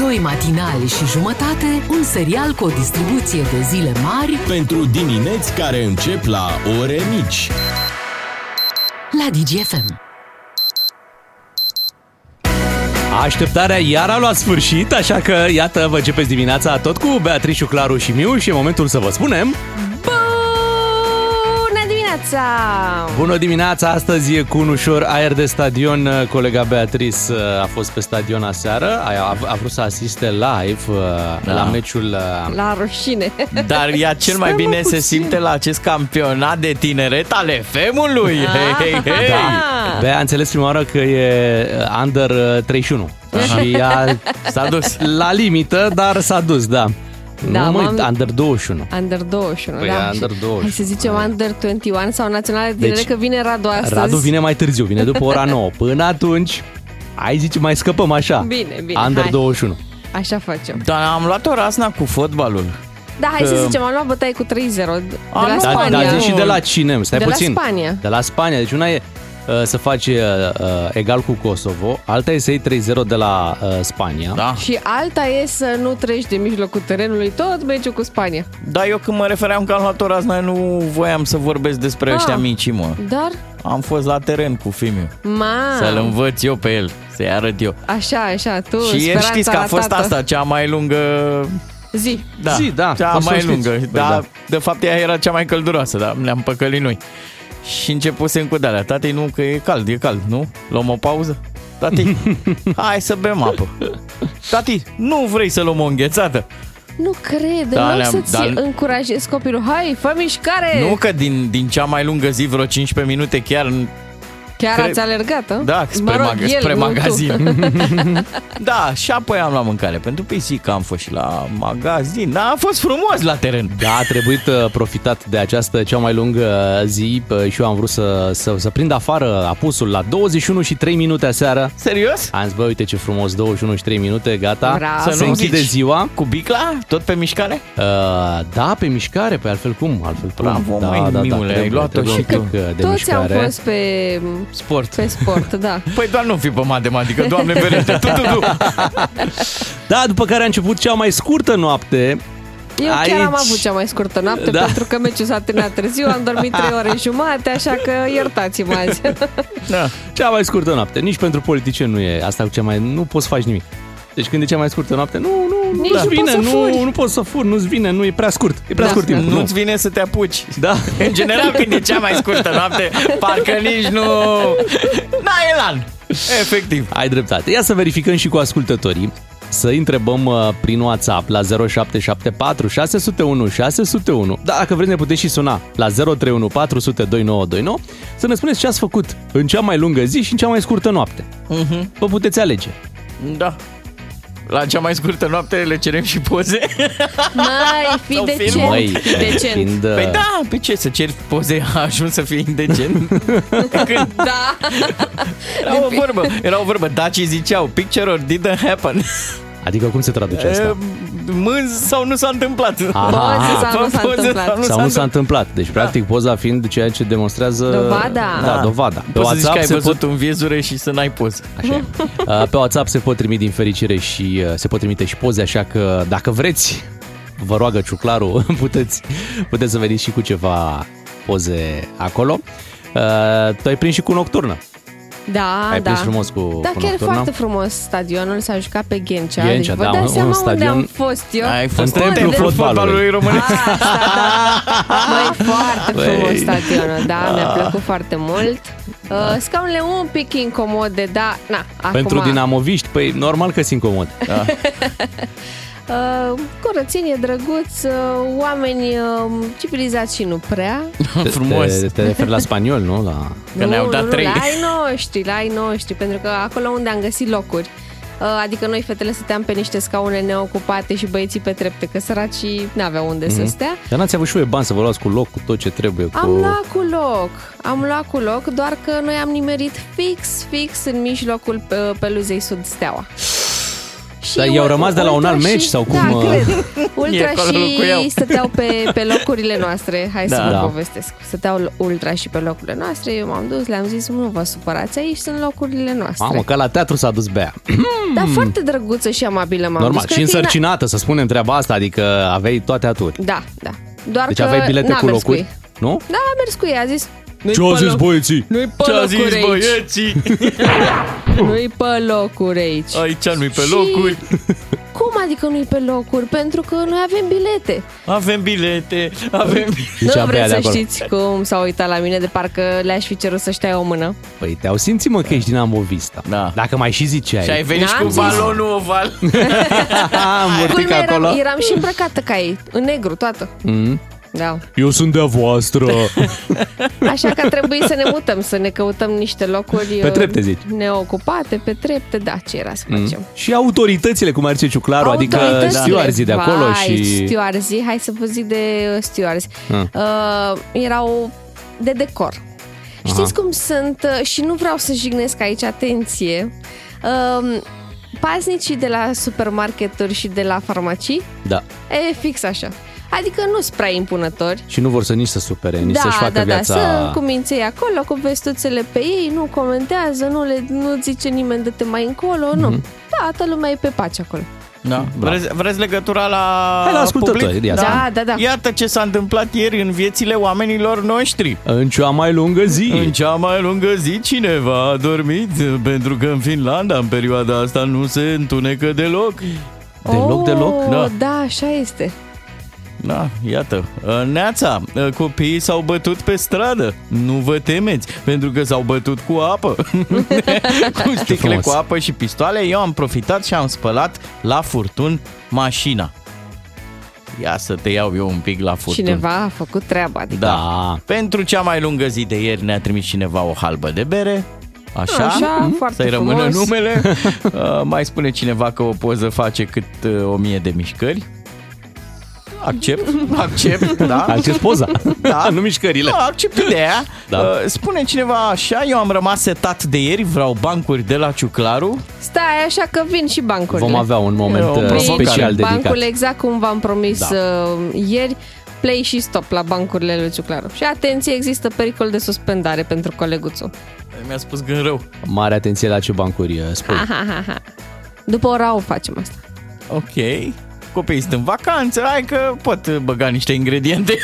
Doi Matinali și Jumătate, un serial cu o distribuție de zile mari pentru dimineți care încep la ore mici. La Digi FM. Așteptarea iar a luat sfârșit, așa că iată vă începeți dimineața tot cu Beatrice Ciuclaru și Miu și e momentul să vă spunem... Bună dimineața! Astăzi e cu un ușor aer de stadion. Colega Beatrice a fost pe stadion aseară, a vrut să asiste live la meciul... La rușine! Dar ea cel mai bine puțin se simte la acest campionat de tineret al FM-ului! Hey, hey, hey. Da. Bea a înțeles prima oară că e under 31 și ea s-a dus la limită, dar s-a dus, da. Da, nu, under 21. Under 21, păi da. Under 21. Hai să zicem under 21 sau naționale, deci, că vine Radu astăzi. Radu vine mai târziu, vine după ora 9. Până atunci, hai zice, mai scăpăm așa. Bine, bine. Under hai. 21. Așa facem. Dar am luat o razna cu fotbalul. Da, hai să zicem, am luat bătaie cu 3-0 de la Spania. Dar zici și de la cine? Stai puțin. La Spania. De la Spania. Deci una e să faci egal cu Kosovo, alta e să iei 3-0 de la Spania. Da. Și alta e să nu treci de mijlocul terenului tot meciul cu Spania. Da, eu când mă refeream că am luat o razna, nu voiam să vorbesc despre ăștia mici, mă. Dar? Am fost la teren cu Fimiu. Să-l învăț eu pe el, să-i arăt eu. Așa, așa, tu, și Speranța. Și știți că a fost asta cea mai lungă... Zi. Da, zi, da. Cea mai lungă. Păi, da. De fapt, ea era cea mai călduroasă, dar ne-am păcălit noi. Și începusem cu de-alea, tati, nu, că e cald, nu? Luăm o pauză? Tati, hai să bem apă. Tati, nu vrei să luăm o înghețată? Nu cred, în loc să-ți încurajezi copilul, hai, fă mișcare! Nu, că din cea mai lungă zi, vreo 15 minute, chiar ați alergat, a? Da, spre magazin. Da, și apoi am luat mâncare pentru pisică, am fost și la magazin. Da, a fost frumos la teren. Da, a trebuit profitat de această cea mai lungă zi și eu am vrut să prind afară apusul la 21:03 aseară. Serios? Am zis, bă, uite ce frumos, 21:03, gata. Bravo. Să nu închide ziua. Cu bicla? Tot pe mișcare? Da, pe mișcare, pe altfel cum? Altfel, bravo, da, măi, da, miule, ai luat-o și tu. Toți am fost pe... Sport. Pe sport, da. Păi doar nu fi pe matematică, Doamne ferește, tu. Da, după care a început cea mai scurtă noapte. Eu chiar am avut cea mai scurtă noapte, pentru că meciul s-a terminat târziu, am dormit 3 ore jumate, așa că iertați-mă azi. Da. Cea mai scurtă noapte, nici pentru politicieni nu e asta, nu poți să faci nimic. Deci când e cea mai scurtă noapte, nu nici vine, nu poți să furi, nu-ți vine, nu e prea scurt. E prea scurt timpul. Nu-ți vine să te apuci. Da. În general când e cea mai scurtă noapte, parcă nici nu... Da, elan. Efectiv. Ai dreptate. Ia să verificăm și cu ascultătorii. Să întrebăm prin WhatsApp la 0774 601 601. Dacă vreți ne puteți și suna la 031 400 2929 să ne spuneți ce ați făcut în cea mai lungă zi și în cea mai scurtă noapte. Vă puteți alege. Da. La cea mai scurtă noapte le cerem și poze. Mai fi decent. Decent. Păi da, pe ce să ceri poze? A ajuns să fie indecent? Când... Da. Era o vorbă. Dacii ziceau, picture or didn't happen. Adică cum se traduce asta? Mânz sau nu s-a întâmplat. Sau nu s-a întâmplat. Deci, practic, poza fiind ceea ce demonstrează... Dovada. Da, dovada. Pe poți să zici că ai văzut un viezure și să n-ai poză. Așa. Pe WhatsApp se pot trimite, din fericire, și se pot trimite și poze, așa că, dacă vreți, vă roagă Ciuclaru, puteți să veniți și cu ceva poze acolo. Tu ai prins și cu nocturnă. Da, ai prins frumos cu chiar nocturna. Foarte frumos stadionul, s-a jucat pe Ghencea. Deci vă dați seama unde am fost eu. Ai fost în templul fotbalului românesc. Mai foarte frumos stadionul, da, mi-a plăcut foarte mult. Scaunele un pic incomode, dar na, pentru acum... dinamoviști, păi normal că sunt incomode. Da. Curățenie, drăguț, oameni civilizați și nu prea. Frumos. Te referi la spaniol, nu? Că ne-au dat 3. La ai noștri, pentru că acolo unde am găsit locuri, adică noi fetele stăteam pe niște scaune neocupate și băieții pe trepte, că săracii n-aveau unde să stea. Dar n-ați avut și voi bani să vă luați cu loc, cu tot ce trebuie? Am luat cu loc, doar că noi am nimerit fix în mijlocul peluzei Sud Steaua. și... Dar i-au rămas de la un alt meci sau cum? Da, cred. Ultra și stăteau pe locurile noastre. Hai să vă povestesc. Stăteau Ultra și pe locurile noastre. Eu m-am dus, le-am zis, nu vă supărați, aici sunt locurile noastre. Mamă, ca la teatru s-a dus Bea. Dar foarte drăguță și amabilă m-am dus. Normal, și însărcinată, să spunem treaba asta, adică aveai toate aturi. Da, da. Doar deci că aveai bilete cu locuri, nu? Da, a mers cu ei, a zis... Ce-au zis băieții? Nu-i pe locuri aici. Aici nu-i pe locuri. Cum adică nu-i pe locuri? Pentru că noi avem bilete. Avem bilete. Nu vreți să știți cum s-au uitat la mine, de parcă le-aș fi cerut să-și taie o mână. Păi te-au simțit, mă, că ești dinamovista. Da. Dacă mai și ziceai. Și ai venit cu balonul oval. Culmea, eram și îmbrăcată ca ei. În negru, toată. Da. Eu sunt de-a voastră. Așa că trebuie să ne mutăm, să ne căutăm niște locuri pe trepte, zici, neocupate, pe trepte, da, ce era să facem. Și autoritățile, cum ar zice Ciuclaru, adică stewardii de acolo. Vai, și... stewardii, hai să vă zic de stewardii. Erau de decor. Aha. Știți cum sunt, și nu vreau să jignesc aici, atenție, paznicii de la supermarketuri și de la farmacii. Da. E fix așa. Adică nu sunt prea impunători. Și nu vor să nici să supere, nici să-și facă viața... Sunt cu minței acolo, cu vestuțele pe ei, nu comentează, nu zice nimeni de te mai încolo, nu. Da, toată lumea e pe pace acolo. Da. Vreți legătura la public? Da. Iată ce s-a întâmplat ieri în viețile oamenilor noștri. În cea mai lungă zi. În cea mai lungă zi cineva a dormit, pentru că în Finlanda în perioada asta nu se întunecă deloc. Deloc? Da, așa este. Da, iată. Neața, copiii s-au bătut pe stradă. Nu vă temeți, pentru că s-au bătut cu apă. Cu sticle cu apă și pistoale. Eu am profitat și am spălat la furtun mașina. Ia să te iau eu un pic la furtun. Cineva a făcut treaba, adică. Da. Pentru cea mai lungă zi de ieri ne-a trimis cineva o halbă de bere. Așa, să-i rămână numele. Mai spune cineva că o poză face cât 1000 de mișcări. Accept, da. Accept poza, da. Nu mișcările. Accept ideea. Da. Spune cineva așa, eu am rămas setat de ieri, vreau bancuri de la Ciuclaru. Stai, așa că vin și bancurile. Vom avea un moment special dedicat. Bancul, exact cum v-am promis ieri, play și stop la bancurile lui Ciuclaru. Și atenție, există pericol de suspendare pentru coleguțul. Mi-a spus gând rău. Mare atenție la ce bancuri spui. După ora o facem asta. Ok. Copiii sunt în vacanță, hai că pot băga niște ingrediente.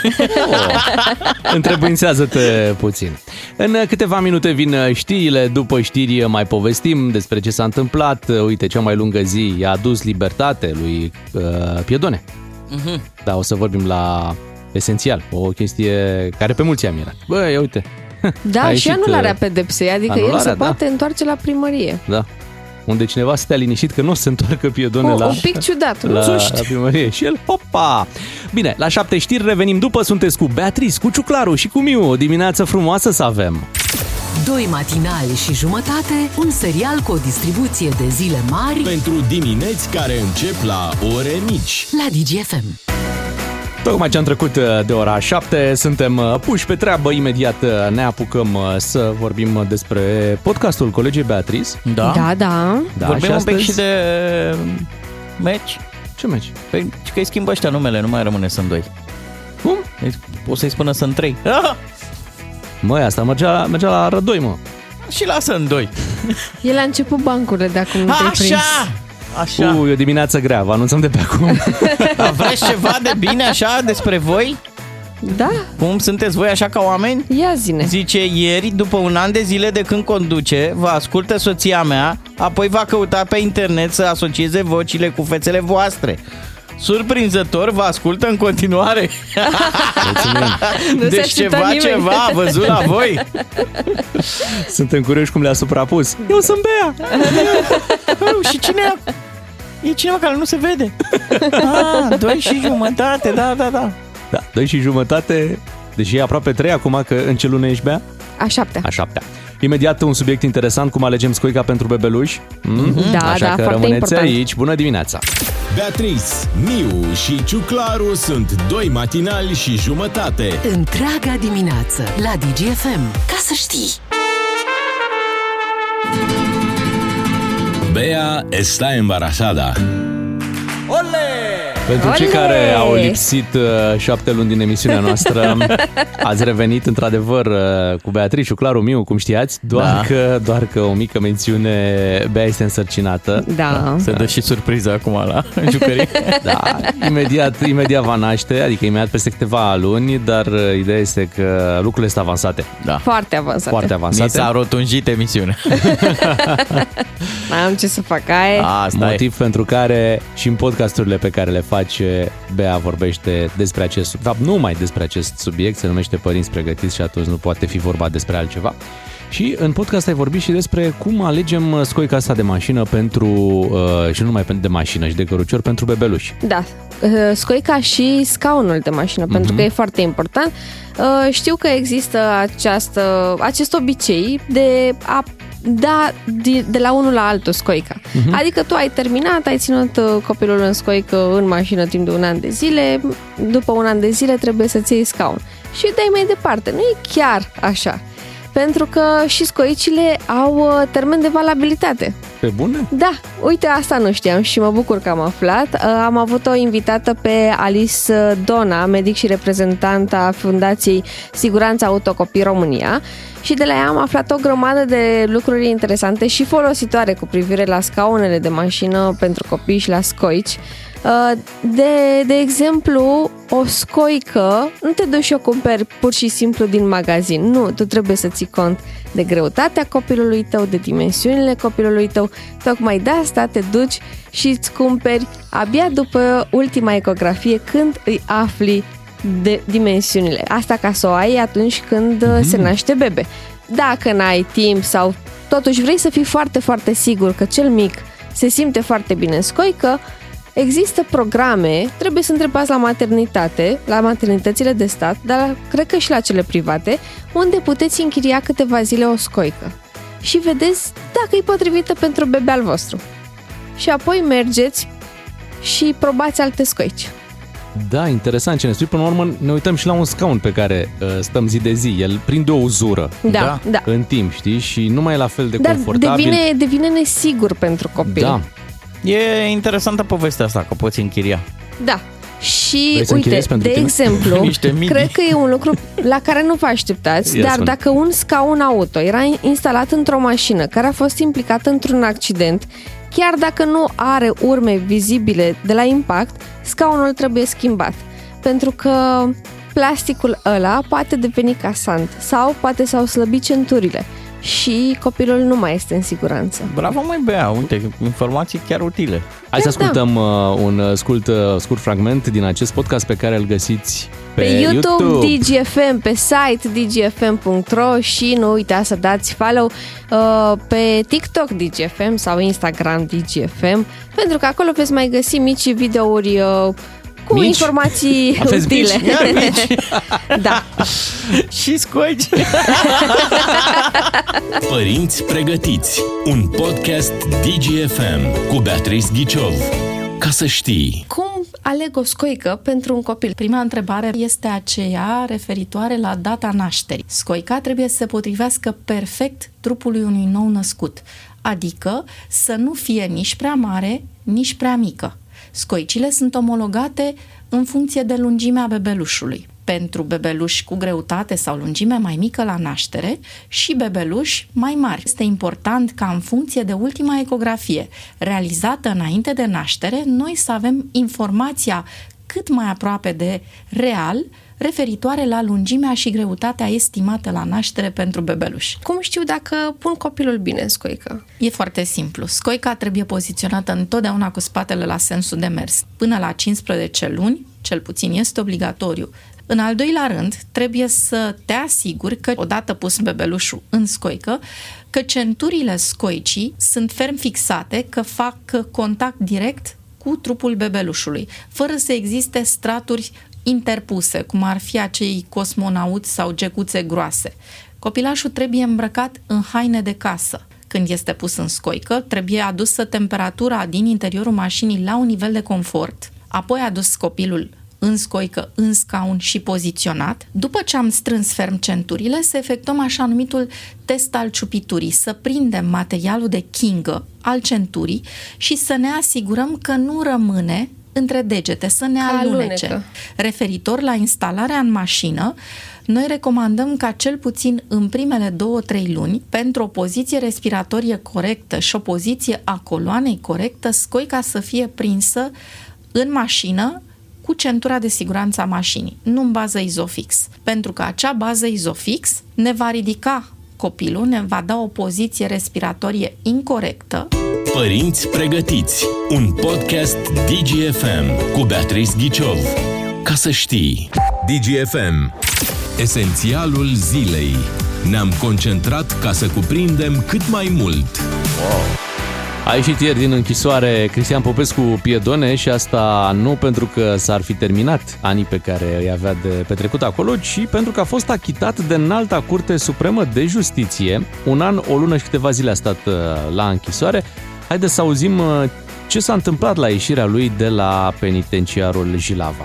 Întrebuințează-te puțin. În câteva minute vin știrile, după știri mai povestim despre ce s-a întâmplat. Uite, cea mai lungă zi i-a adus libertate lui Piedone. Da, o să vorbim la esențial, o chestie care pe mulți i-a mirat. Băi, uite. Da, și anularea pedepsei, adică anularea, el se poate întoarce la primărie. Da. Unde cineva stea liniștit că nu se întoarcă Piedone la... Un pic ciudat, la primărie. Și el, hopa! Bine, la 7 știri revenim după. Sunteți cu Beatrice, cu Ciuclaru și cu Miu. O dimineață frumoasă să avem. Doi matinali și jumătate, un serial cu o distribuție de zile mari pentru dimineți care încep la ore mici. La Digi FM. Tocmai ce am trecut de ora 7, suntem puși pe treabă, imediat ne apucăm să vorbim despre podcastul colegei Beatrice. Da. Vorbim un pic și de meci. Ce meci? Păi că îi schimbă ăștia numele, nu mai rămâne sunt doi. Cum? O să-i spună sunt trei. Măi, asta mergea la Rădoi, mă. Și lasă în doi. El a început bancurile de acum. Așa! Așa. E o dimineață grea, vă anunțăm de pe acum. Vreți ceva de bine așa despre voi? Da. Cum sunteți voi așa ca oameni? Ia zine. Zice, ieri, după un an de zile de când conduce, vă ascultă soția mea, apoi va căuta pe internet să asocieze vocile cu fețele voastre. Surprinzător, vă ascultă în continuare. Deci ceva a văzut la voi. Suntem curioși cum le-a suprapus. Eu sunt Bea. Și cine e cineva care nu se vede. Doi și jumătate, da. 2 și jumătate. Deci e aproape 3 acum, că în ce lună ești, Bea? A 7-a. Imediat un subiect interesant, cum alegem scoica pentru bebeluși. Așa că rămâneți important. Aici. Bună dimineața! Beatrice, Miu și Ciuclaru sunt 2 matinali și jumătate. Întreaga dimineață la Digi FM. Ca să știi! Bea está embarazada. Ole! Pentru cei care au lipsit 7 luni din emisiunea noastră, ați revenit într-adevăr cu Beatrice Ciuclaru, Miu, cum știați, doar că o mică mențiune, Bea este însărcinată. Da. Se dă și surpriza acum la jucării. Da, imediat va naște, adică imediat peste câteva luni, dar ideea este că lucrurile sunt avansate. Da. Foarte avansate. Foarte avansate. Mi s-a rotunjit emisiunea. Mai am ce să fac, motiv pentru care și în podcasturile pe care le face, Bea vorbește despre acest subiect, numai despre acest subiect, se numește Părinți Pregătiți și atunci nu poate fi vorba despre altceva. Și în podcast ai vorbit și despre cum alegem scoica asta de mașină pentru, și nu numai de mașină, și de cărucior, pentru bebeluși. Da, scoica și scaunul de mașină, pentru că e foarte important. Știu că există acest obicei de a de la unul la altul scoica. Adică tu ai terminat, ai ținut copilul în scoică în mașină timp de 1 an de zile, după 1 an de zile trebuie să-ți iei scaun. Și dai mai departe, nu e chiar așa. Pentru că și scoicile au termen de valabilitate. Pe bune? Da, uite, asta nu știam și mă bucur că am aflat. Am avut o invitată pe Alice Dona, medic și reprezentanta Fundației Siguranța Autocopii România, și de la ea am aflat o grămadă de lucruri interesante și folositoare cu privire la scaunele de mașină pentru copii și la scoici. De exemplu, o scoică nu te duci și o cumperi pur și simplu din magazin. Nu, tu trebuie să ții cont de greutatea copilului tău, de dimensiunile copilului tău. Tocmai de asta te duci și îți cumperi abia după ultima ecografie, când îi afli de dimensiunile. Asta ca să o ai atunci când se naște bebe. Dacă n-ai timp sau totuși vrei să fii foarte, foarte sigur că cel mic se simte foarte bine în scoică, există programe, trebuie să întrebați la maternitate, la maternitățile de stat, dar cred că și la cele private, unde puteți închiria câteva zile o scoică și vedeți dacă e potrivită pentru bebe al vostru. Și apoi mergeți și probați alte scoici. Da, interesant ce ne spui. Până la urmă ne uităm și la un scaun pe care stăm zi de zi. El prinde o uzură în timp, știi? Și nu mai e la fel de confortabil. Dar devine nesigur pentru copil. Da. E interesantă povestea asta, că poți închiria. Da. Și uite, de exemplu, cred că e un lucru la care nu vă așteptați, dar dacă un scaun auto era instalat într-o mașină care a fost implicată într-un accident, chiar dacă nu are urme vizibile de la impact, scaunul trebuie schimbat, pentru că plasticul ăla poate deveni casant sau poate s-au slăbit centurile și copilul nu mai este în siguranță. Bravo, mai Bea, uite, informații chiar utile. Hai să ascultăm un scurt fragment din acest podcast pe care îl găsiți pe YouTube, Digi FM, pe site digifm.ro și nu uitați să dați follow pe TikTok Digi FM sau Instagram Digi FM, pentru că acolo veți mai găsi mici videouri cu informații utile. Mici? Da. Și scoici. Părinți Pregătiți, un podcast Digi FM cu Beatrice Ghiciov. Ca să știi. Cum aleg o scoică pentru un copil? Prima întrebare este aceea referitoare la data nașterii. Scoica trebuie să se potrivească perfect trupului unui nou născut, adică să nu fie nici prea mare, nici prea mică. Scoicile sunt omologate în funcție de lungimea bebelușului. Pentru bebeluși cu greutate sau lungime mai mică la naștere și bebeluși mai mari. Este important ca în funcție de ultima ecografie realizată înainte de naștere, noi să avem informația cât mai aproape de real referitoare la lungimea și greutatea estimată la naștere pentru bebeluș. Cum știu dacă pun copilul bine în scoică? E foarte simplu. Scoica trebuie poziționată întotdeauna cu spatele la sensul de mers. Până la 15 luni, cel puțin, este obligatoriu. În al doilea rând, trebuie să te asiguri că, odată pus bebelușul în scoică, că centurile scoicii sunt ferm fixate, că fac contact direct cu trupul bebelușului, fără să existe straturi interpuse, cum ar fi acei cosmonauți sau gecuțe groase. Copilașul trebuie îmbrăcat în haine de casă. Când este pus în scoică, trebuie adusă temperatura din interiorul mașinii la un nivel de confort, apoi adus copilul în scoică, în scaun și poziționat. După ce am strâns ferm centurile, să efectuăm așa numitul test al ciupiturii, să prindem materialul de chingă al centurii și să ne asigurăm că nu rămâne între degete, să ne alunece. Referitor la instalarea în mașină, noi recomandăm ca cel puțin în primele 2-3 luni, pentru o poziție respiratorie corectă și o poziție a coloanei corectă, scoica să fie prinsă în mașină cu centura de siguranță a mașinii, nu în bază izofix. Pentru că acea bază izofix ne va ridica copilul, ne va da o poziție respiratorie incorrectă. Părinți pregătiți, un podcast Digi FM cu Beatrice Ghiciov. Ca să știi. Digi FM. Esențialul zilei. Ne-am concentrat ca să cuprindem cât mai mult. Wow. A ieșit ieri din închisoare Cristian Popescu Piedone și asta nu pentru că s-ar fi terminat anii pe care îi avea de petrecut acolo, ci pentru că a fost achitat de Înalta Curte Supremă de Justiție. 1 an, o lună și câteva zile a stat la închisoare. Haideți să auzim ce s-a întâmplat la ieșirea lui de la penitenciarul Jilava.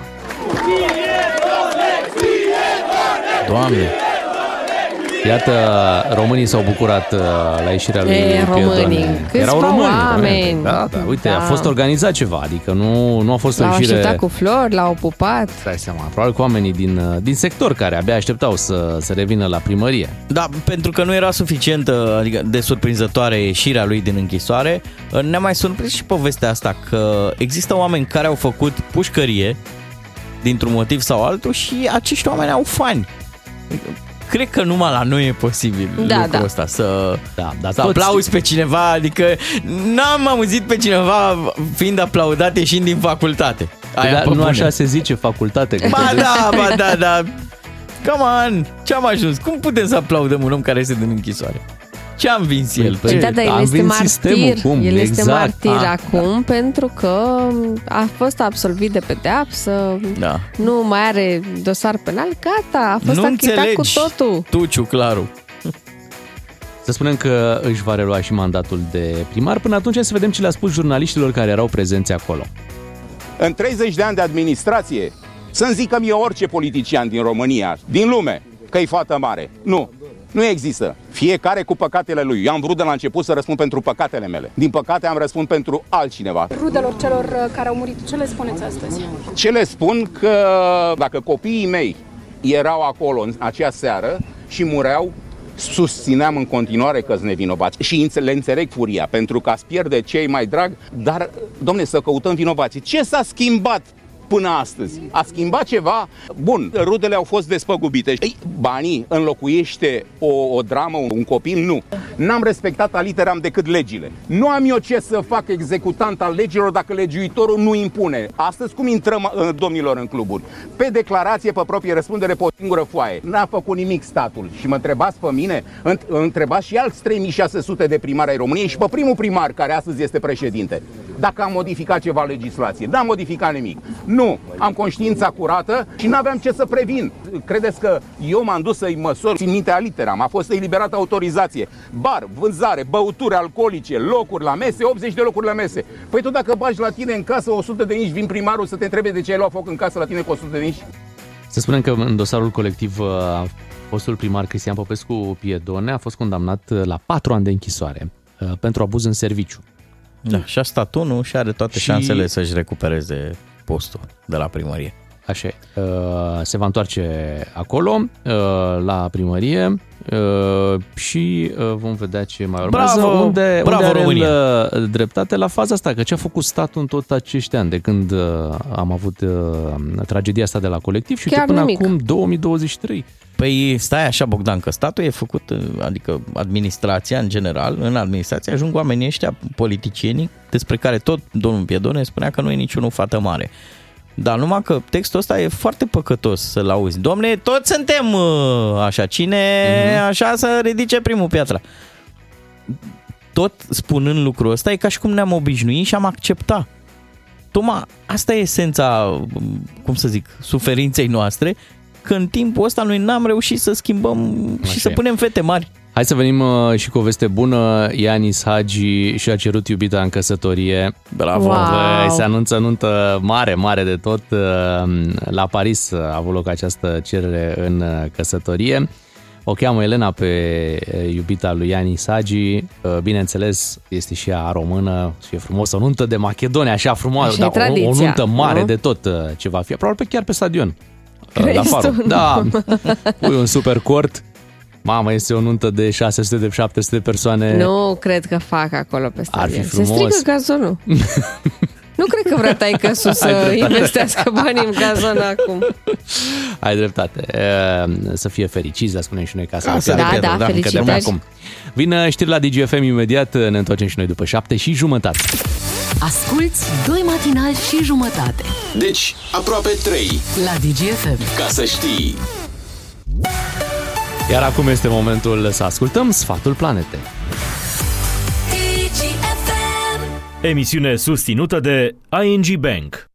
Doamne! Iată, românii s-au bucurat la ieșirea lui Piedone. Erau români. Da. Uite, da. A fost organizat ceva, adică nu a fost o ieșire... L-au așteptat cu flori, l-au pupat. Dai seama, probabil cu oamenii din sector care abia așteptau să revină la primărie. Da, pentru că nu era suficientă, adică de surprinzătoare ieșirea lui din închisoare, ne-a mai surprins și povestea asta că există oameni care au făcut pușcărie dintr-un motiv sau altul și acești oameni au fani. Cred că numai la noi e posibil lucrul ăsta, să aplauzi pe cineva, adică n-am auzit pe cineva fiind aplaudat ieșind din facultate. Dar nu așa se zice facultate. Ba da. Come on, ce-am ajuns? Cum putem să aplaudăm un om care este din închisoare? Ce-am vins el? El este martir acum. Pentru că a fost absolvit de pedeapsă, nu mai are dosar penal, gata, a fost achitat cu totul. Tu, Ciuclaru. Să spunem că își va relua și mandatul de primar. Până atunci să vedem ce le-a spus jurnaliștilor care erau prezenți acolo. În 30 de ani de administrație, să-mi zicăm eu orice politician din România, din lume, că-i fată mare. Nu există. Fiecare cu păcatele lui. Eu am vrut de la început să răspund pentru păcatele mele. Din păcate am răspund pentru altcineva. Rudelor celor care au murit, ce le spuneți astăzi? Ce le spun? Că dacă copiii mei erau acolo în acea seară și mureau, susțineam în continuare că-s nevinovați. Și le înțeleg furia, pentru că ați pierde cei mai drag, dar, domne, să căutăm vinovații. Ce s-a schimbat până astăzi? A schimbat ceva? Bun, rudele au fost despăgubite. Ei, banii înlocuiește o dramă, un copil? Nu. N-am respectat aliteram decât legile. Nu am eu ce să fac executant al legilor dacă legiuitorul nu impune. Astăzi cum intrăm, domnilor, în cluburi? Pe declarație, pe proprie răspundere, pe o singură foaie. N-a făcut nimic statul. Și mă întrebați pe mine, întrebați și alți 3600 de primari ai României și pe primul primar care astăzi este președinte. Dacă am modificat ceva legislație. N-am modificat nimic. Nu, am conștiința curată și n-aveam ce să previn. Credeți că eu m-am dus să-i măsor? Țin mintea literam, a fost eliberată autorizație. Bar, vânzare, băuturi alcoolice, locuri la mese, 80 de locuri la mese. Păi tu dacă bagi la tine în casă 100 de inși, vin primarul să te întrebe de ce ai luat foc în casă la tine cu 100 de inși? Să spunem că în dosarul Colectiv, fostul primar Cristian Popescu Piedone a fost condamnat la 4 ani de închisoare pentru abuz în serviciu. Da, și a stat unul și are toate șansele să-și recupereze postul de la primărie. Așa e. Se va întoarce acolo, la primărie, și vom vedea ce mai urmează. Bravo, unde are România dreptate la faza asta, că ce a făcut statul în tot acești ani, de când am avut tragedia asta de la Colectiv și uite, până acum 2023. Păi stai așa, Bogdan, că statul e făcut, adică administrația în general, în administrație ajung oamenii ăștia, politicienii, despre care tot domnul Piedone spunea că nu e niciunul fată mare. Dar numai că textul ăsta e foarte păcătos să-l auzi. Domne, toți suntem așa, cine așa să ridice primul piatra. Tot spunând lucrul ăsta e ca și cum ne-am obișnuit și am acceptat. Toma, asta e esența, cum să zic, suferinței noastre, că în timpul ăsta noi n-am reușit să schimbăm și să punem fete mari. Hai să venim și cu o veste bună. Ianis Hagi și-a cerut iubita în căsătorie. Bravo! Wow. Se anunță nuntă mare, mare de tot. La Paris a avut loc această cerere în căsătorie. O cheamă Elena pe iubita lui Ianis Hagi. Bineînțeles, este și ea română și e frumos. O nuntă de Macedonia, așa frumoasă, dar tradiția, o nuntă mare, nu? De tot ce va fi. Probabil chiar pe stadion. Da, pui un super cort. Mamă, este o nuntă de 600-700 de persoane. Nu cred că fac acolo pe stadion. Se strigă gazonul. Nu cred că vrea taică-sul să investească banii în gazon acum. Ai dreptate. Să fie fericiți, le spunem și noi, ca să da, fericitări. Vine știri la Digi FM imediat, ne întoarcem și noi după 7:30. Asculți 2 matinali și jumătate. Deci, aproape 3 la Digi FM. Ca să știi. Iar acum este momentul să ascultăm Sfatul Planetei. Emisiune susținută de ING Bank.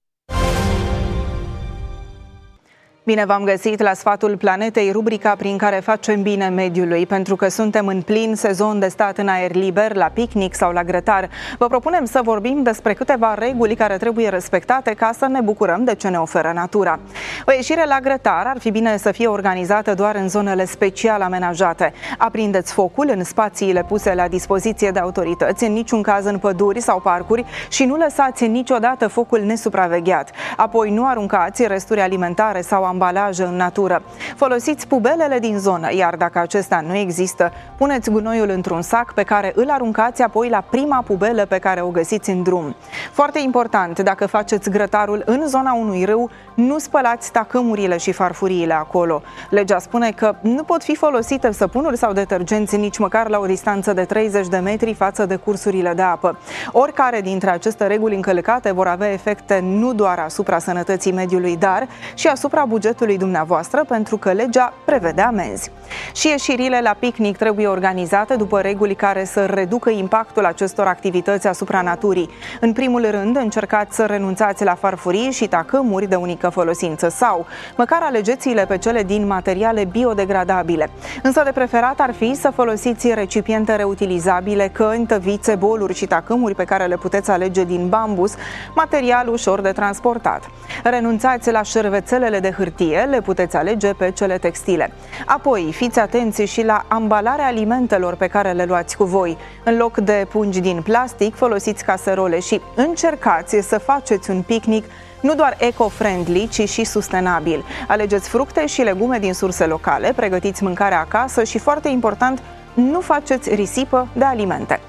Bine v-am găsit la Sfatul Planetei, rubrica prin care facem bine mediului, pentru că suntem în plin sezon de stat în aer liber, la picnic sau la grătar. Vă propunem să vorbim despre câteva reguli care trebuie respectate ca să ne bucurăm de ce ne oferă natura. O ieșire la grătar ar fi bine să fie organizată doar în zonele special amenajate. Aprindeți focul în spațiile puse la dispoziție de autorități, în niciun caz în păduri sau parcuri și nu lăsați niciodată focul nesupravegheat. Apoi nu aruncați resturi alimentare sau ambalaje în natură. Folosiți pubelele din zonă, iar dacă acestea nu există, puneți gunoiul într-un sac pe care îl aruncați apoi la prima pubelă pe care o găsiți în drum. Foarte important, dacă faceți grătarul în zona unui râu, nu spălați tacâmurile și farfuriile acolo. Legea spune că nu pot fi folosite săpunuri sau detergenți nici măcar la o distanță de 30 de metri față de cursurile de apă. Oricare dintre aceste reguli încălcate vor avea efecte nu doar asupra sănătății mediului, dar și asupra bugetului dumneavoastră, pentru că legea prevede amenzi. Și ieșirile la picnic trebuie organizate după reguli care să reducă impactul acestor activități asupra naturii. În primul rând, încercați să renunțați la farfurii și tacâmuri de unică folosință sau, măcar alegeți-le pe cele din materiale biodegradabile. Însă de preferat ar fi să folosiți recipiente reutilizabile, căni, tăvițe, boluri și tacâmuri pe care le puteți alege din bambus, material ușor de transportat. Renunțați la șervețelele de hârtie, le puteți alege pe cele textile. Apoi, fiți atenți și la ambalarea alimentelor pe care le luați cu voi. În loc de pungi din plastic, folosiți caserole și încercați să faceți un picnic nu doar eco-friendly, ci și sustenabil. Alegeți fructe și legume din surse locale, pregătiți mâncarea acasă și, foarte important, nu faceți risipă de alimente.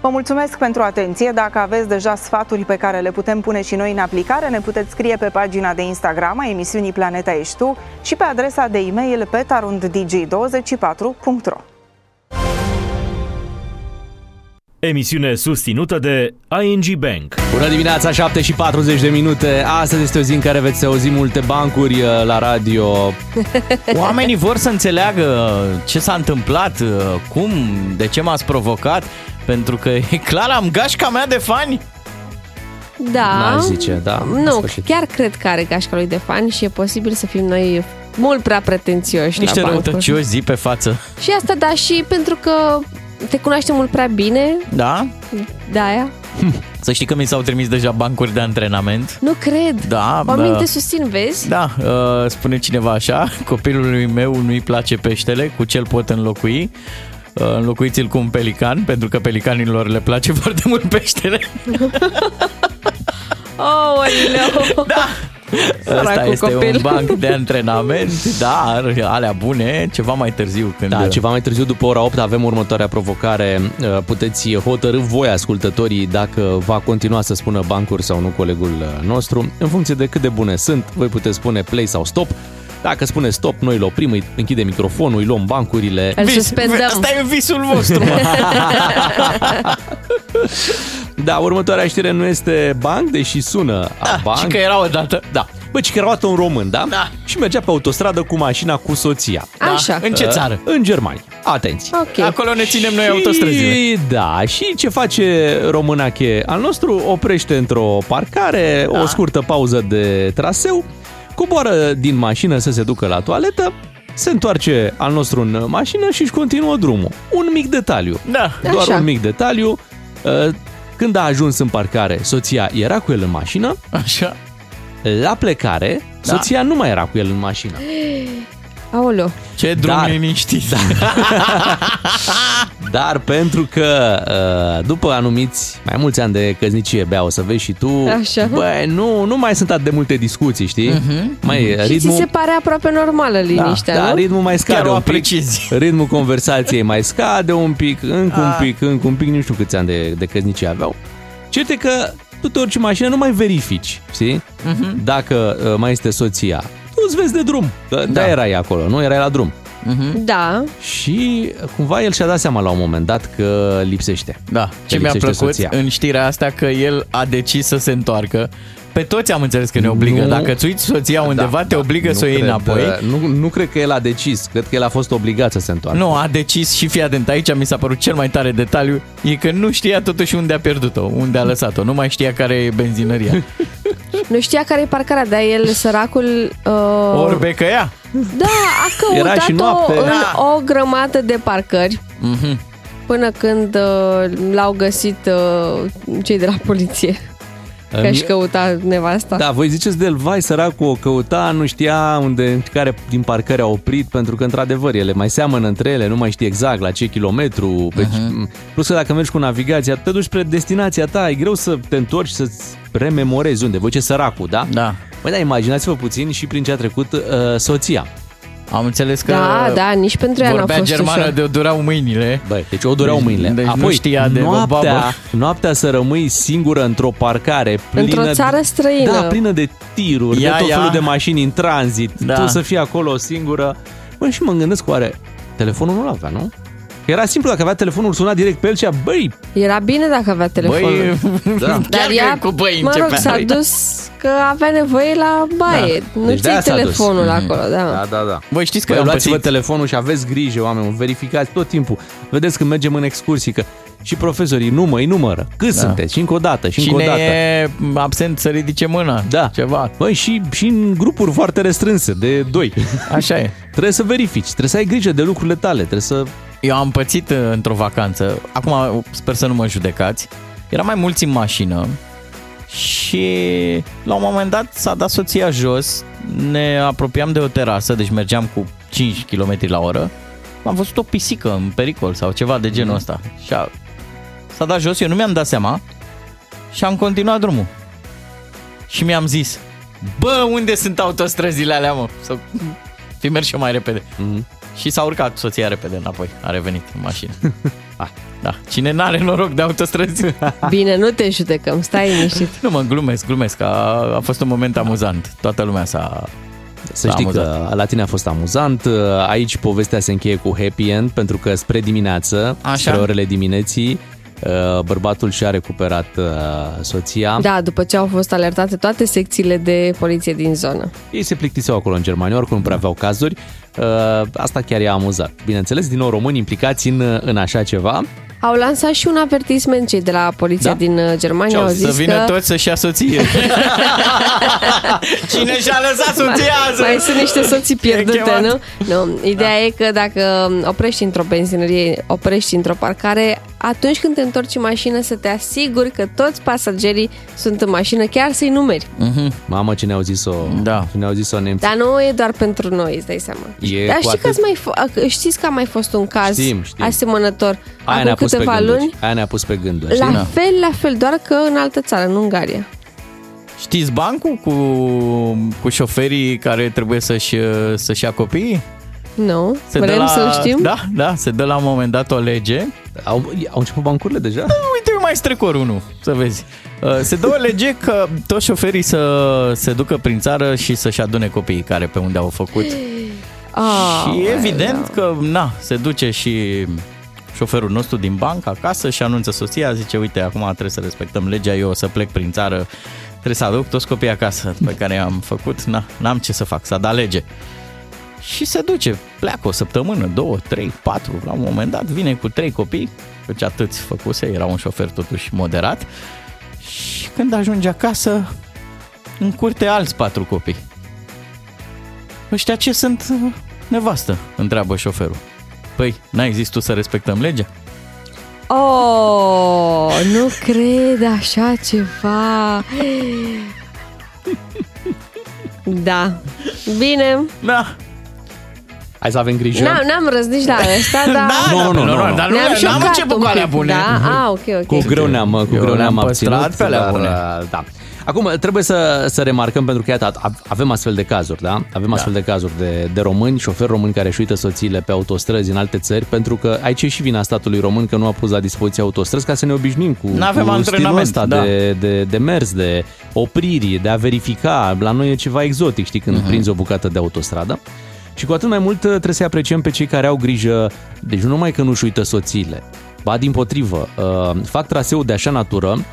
Vă mulțumesc pentru atenție. Dacă aveți deja sfaturi pe care le putem pune și noi în aplicare, ne puteți scrie pe pagina de Instagram a emisiunii Planeta Ești Tu și pe adresa de e-mail petarunddj24.ro. Emisiune susținută de ING Bank. Bună dimineața, 7:40. Astăzi este o zi în care veți auzi multe bancuri la radio. Oamenii vor să înțeleagă ce s-a întâmplat, cum, de ce m-ați provocat, pentru că e clar, am gașca mea de fani. Da. N-aș zice, da. Nu, chiar cred că are gașca lui de fani și e posibil să fim noi mult prea pretențioși. Niște răutăcioși zi pe față. Și asta, da, și pentru că te cunoaște mult prea bine. Da? De-aia. Să știi că mi s-au trimis deja bancuri de antrenament. Nu cred. Da. Oamenii te susțin, vezi? Da. Spune cineva așa: copilului meu nu-i place peștele, cu ce-l pot înlocui? Înlocuiți-l cu un pelican, pentru că pelicanilor le place foarte mult peștele. Oh, no. Da. Asta este copil. Un banc de antrenament, dar alea bune, ceva mai târziu. Când... Da, ceva mai târziu, după ora 8, avem următoarea provocare. Puteți hotărî voi, ascultătorii, dacă va continua să spună bancuri sau nu colegul nostru. În funcție de cât de bune sunt, voi puteți spune play sau stop. Dacă spune stop, noi îl oprim, îi închidem microfonul, îi luăm bancurile. Îl suspendăm. Asta e visul vostru. Da, următoarea știre nu este banc, deși sună a banc. Și că era odată. Da. Bă, și că era odată un român, da? Da. Și mergea pe autostradă cu mașina cu soția. Așa. Da. În ce țară? În Germania. Atenție. Okay. Acolo ne ținem noi autostrăzile. Da, și ce face românache al nostru? Oprește într-o parcare, da, o scurtă pauză de traseu. coboară din mașină să se ducă la toaletă, se întoarce al nostru în mașină și își continuă drumul. Un mic detaliu. Da. Doar așa. Un mic detaliu. Când a ajuns în parcare, soția era cu el în mașină. Așa. La plecare, da, soția nu mai era cu el în mașină. Aoleu. Ce drum liniștit. Dar pentru că după anumiți mai mulți ani de căsnicie, Bea, o să vezi și tu, așa, bă, nu mai sunt atât de multe discuții, știi? Uh-huh. Ritmul... Și ți se pare aproape normală liniștea, da, ritmul mai scade. Chiar o apreciezi. Ritmul conversației mai scade un pic, încă un pic, nu știu câți ani de căsnicie aveau. Cert e că tu te urci în mașină, nu mai verifici, știi? Uh-huh. Dacă mai este soția. Tu îți vezi de drum. Da, erai acolo, nu? Erai la drum. Uh-huh. Da. Și cumva el și-a dat seama la un moment dat că lipsește. Da. Ce mi-a plăcut soția în știrea asta, că el a decis să se întoarcă. Pe toți am înțeles că ne obligă. Nu. Dacă ți uiți soția undeva, te obligă să o iei înapoi. Nu cred că el a decis. Cred că el a fost obligat să se întoarcă. Nu, a decis și fii atent. Aici mi s-a părut cel mai tare detaliu. E că nu știa totuși unde a pierdut-o, unde a lăsat-o. Nu mai știa care e benzinăria. Nu știa care e parcarea, dar el, săracul... Orbecăia. Da, a căutat-o în o grămadă de parcări. Mm-hmm. Până când l-au găsit cei de la poliție. Că și căuta nevasta. Da, voi ziceți de el, vai, săracul, o căuta, nu știa unde, care din parcări a oprit, pentru că, într-adevăr, ele mai seamănă între ele, nu mai știi exact la ce kilometru. Uh-huh. Plus că dacă mergi cu navigația, te duci spre destinația ta, e greu să te întorci, să-ți rememorezi unde. Voi ce săracul, da? Da. Băi, da, imaginați-vă puțin și prin ce a trecut soția. Am înțeles că nici pentru ea n-a fost ușor. Vorbea germană de o durau mâinile. Băi, deci o durau mâinile. Deci apoi, nu știa de noaptea să rămâi singură într-o parcare plină, într-o țară străină. Da, plină de tiruri, de tot felul de mașini în tranzit. Da. Tu să fii acolo singură. Băi, și mă gândesc, oare telefonul nu l-avea, nu? Era simplu, dacă avea telefonul, suna direct pe el și băi... Era bine dacă avea telefonul. Băi, da. Dar ea, s-a dus că avea nevoie la baie. Da. Nu deci ții telefonul acolo, da. Voi știți că luați-vă telefonul și aveți grijă, oameni, verificați tot timpul. Vedeți când mergem în excursii că și profesorii numără. Cât sunteți? Și încă o dată, și încă o dată. Cine e absent să ridice mâna, ceva. Băi, și în grupuri foarte restrânse, de 2. Așa e. Trebuie să verifici, trebuie să ai grijă de lucrurile tale, trebuie să... Eu am pățit într-o vacanță, acum sper să nu mă judecați, eram mai mulți în mașină și la un moment dat s-a dat soția jos, ne apropiam de o terasă, deci mergeam cu 5 km la oră, am văzut o pisică în pericol sau ceva de genul ăsta și s-a dat jos, eu nu mi-am dat seama și am continuat drumul și mi-am zis, bă, unde sunt autostrăzile alea, mă, să fi mers și eu mai repede. Mm-hmm. Și s-a urcat soția repede înapoi. A revenit în mașină. Da. Cine n-are noroc de autostrăzi. Bine, nu te judecăm, stai liniștit. Nu, mă, glumesc. A fost un moment amuzant. Toată lumea s-a... Să știi că la tine a fost amuzant. Aici povestea se încheie cu happy end, pentru că spre dimineață, spre orele dimineții, bărbatul și-a recuperat soția. Da, după ce au fost alertate toate secțiile de poliție din zonă. Ei se plictiseau acolo în Germania, oricum nu prea aveau cazuri. Asta chiar i-a amuzat. Bineînțeles, din nou români implicați în așa ceva. Au lansat și un avertisment cei de la poliția din Germania. Au zis să vină toți să-și ia soție. Cine și-a lăsat soția azi? Mai sunt niște soții pierdute, nu? Ideea e că dacă oprești într-o benzinărie, oprești într-o parcare, atunci când te întorci în mașină să te asiguri că toți pasagerii sunt în mașină, chiar să-i numeri. Mm-hmm. Mamă, ce ne-au zis-o, nemții. Dar nu e doar pentru noi, îți dai seama. E dar știi știți că a mai fost un caz asemănător acum câteva luni? Aia ne-a pus pe gânduri. La fel, doar că în altă țară, în Ungaria. Știți bancul cu șoferii care trebuie să-și ia copiii? Nu, vrem să-l știm. Da, se dă la un moment dat o lege. Au început bancurile deja? Uite, eu mai strecor unul, să vezi. Se dă o lege că toți șoferii să se ducă prin țară și să-și adune copiii care pe unde au făcut. Și evident că, se duce și șoferul nostru din bancă acasă și anunță soția, zice, uite, acum trebuie să respectăm legea, eu o să plec prin țară, trebuie să aduc toți copiii acasă pe care i-am făcut, n-am ce să fac, s-a dat lege. Și se duce, pleacă o săptămână, 2, 3, 4, la un moment dat vine cu 3 copii, deci atâți făcuse, era un șofer totuși moderat, și când ajunge acasă, încurte alți 4 copii. ăștia ce sunt, nevastă? Întreabă șoferul. Păi, n-ai zis tu să respectăm legea? Oh, nu cred așa ceva. Da. Bine. Da. Hai să avem grijă. N-am răs nici la asta, dar... Nu, dar ne-am început cu alea bune. Da, ok. Cu greu ne-am abținut. Pe alea bune. Da. Acum, trebuie să remarcăm, pentru că iată, avem astfel de cazuri, da? Avem astfel de cazuri de români, șoferi români care își uită soțiile pe autostrăzi în alte țări, pentru că aici e și vina statului român că nu a pus la dispoziție autostrăzi, ca să ne obișnim cu stilul ăsta de mers, de opriri, de a verifica. La noi e ceva exotic, știi, când prinzi o bucată de autostradă. Și cu atât mai mult trebuie să-i apreciem pe cei care au grijă, deci nu numai că nu-și uită soțiile, ba dimpotrivă, fac traseu de așa natură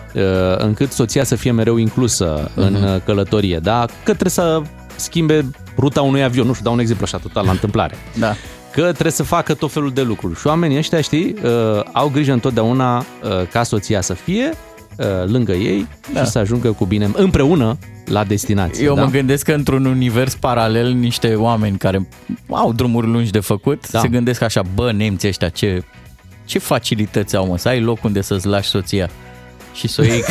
încât soția să fie mereu inclusă în călătorie, da? Că trebuie să schimbe ruta unui avion, nu știu, dau un exemplu așa total la întâmplare. Da. Că trebuie să facă tot felul de lucruri și oamenii ăștia, știi, au grijă întotdeauna ca soția să fie lângă ei și să ajungă cu bine împreună la destinație. Eu mă gândesc că într-un univers paralel niște oameni care au drumuri lungi de făcut se gândesc așa, bă, nemții ăștia ce facilități au, mă, să ai loc unde să-ți lași soția și să o iei.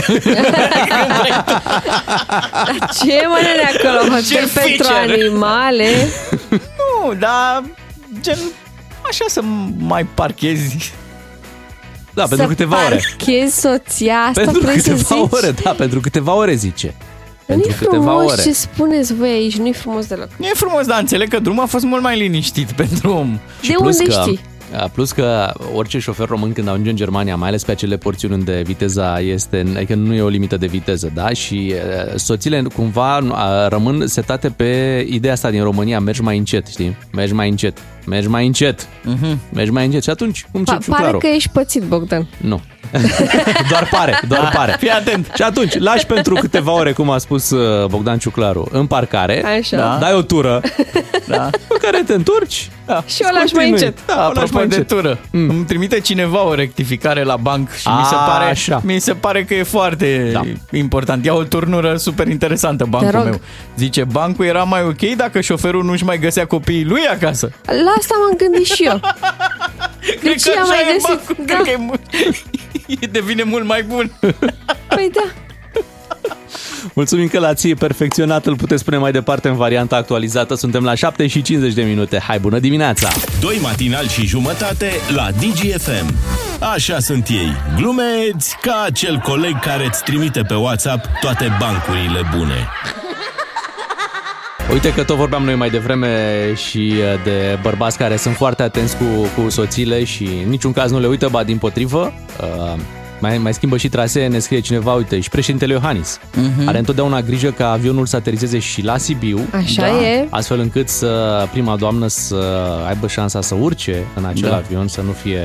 Ce mă nene acolo, pentru animale? Nu, dar gen așa să mai parchezi. Da, pentru câteva ore. Să parchezi soția asta, pentru câteva ore, da, pentru câteva ore zice. Nu-i frumos ore. Ce spuneți voi aici, nu-i frumos deloc. Nu e frumos, dar înțeleg că drumul a fost mult mai liniștit pentru om. De unde știi? Plus că orice șofer român când ajunge în Germania, mai ales pe acele porțiuni unde viteza este, adică nu e o limită de viteză, da? Și soțiile cumva rămân setate pe ideea asta din România, mergi mai încet, știi? Mergi mai încet. Și atunci, cum ce Ciuclaru? Pare că ești pățit, Bogdan. Nu. Doar pare. Fii atent. Și atunci, lași pentru câteva ore, cum a spus Bogdan Ciuclaru, în parcare. Așa. Da. Dai o tură. Da. Pe care te întorci. Da. Și o lași mai încet. Da, apropo mai încet. De tură. Îmi trimite cineva o rectificare la banc și mi se pare că e foarte important. Ia o turnură super interesantă bancul meu. Zice, bancul era mai ok dacă șoferul nu-și mai găsea copiii lui acasă. La asta m-am gândit și eu. Deci am mai găsit. Da. Cred că devine mult mai bun. Păi da. Mulțumim că la ție perfecționat, îl puteți spune mai departe în varianta actualizată. Suntem la 7:50. Hai, bună dimineața! Doi matinali și jumătate la Digi FM. Așa sunt ei, glumeți ca acel coleg care îți trimite pe WhatsApp toate bancurile bune. Uite că tot vorbeam noi mai devreme și de bărbați care sunt foarte atenți cu soțiile și în niciun caz nu le uită, ba dimpotrivă, mai schimbă și trasee, ne scrie cineva, uite, și președintele Iohannis. Are întotdeauna grijă ca avionul să aterizeze și la Sibiu, astfel încât să prima doamnă să aibă șansa să urce în acel avion, să nu fie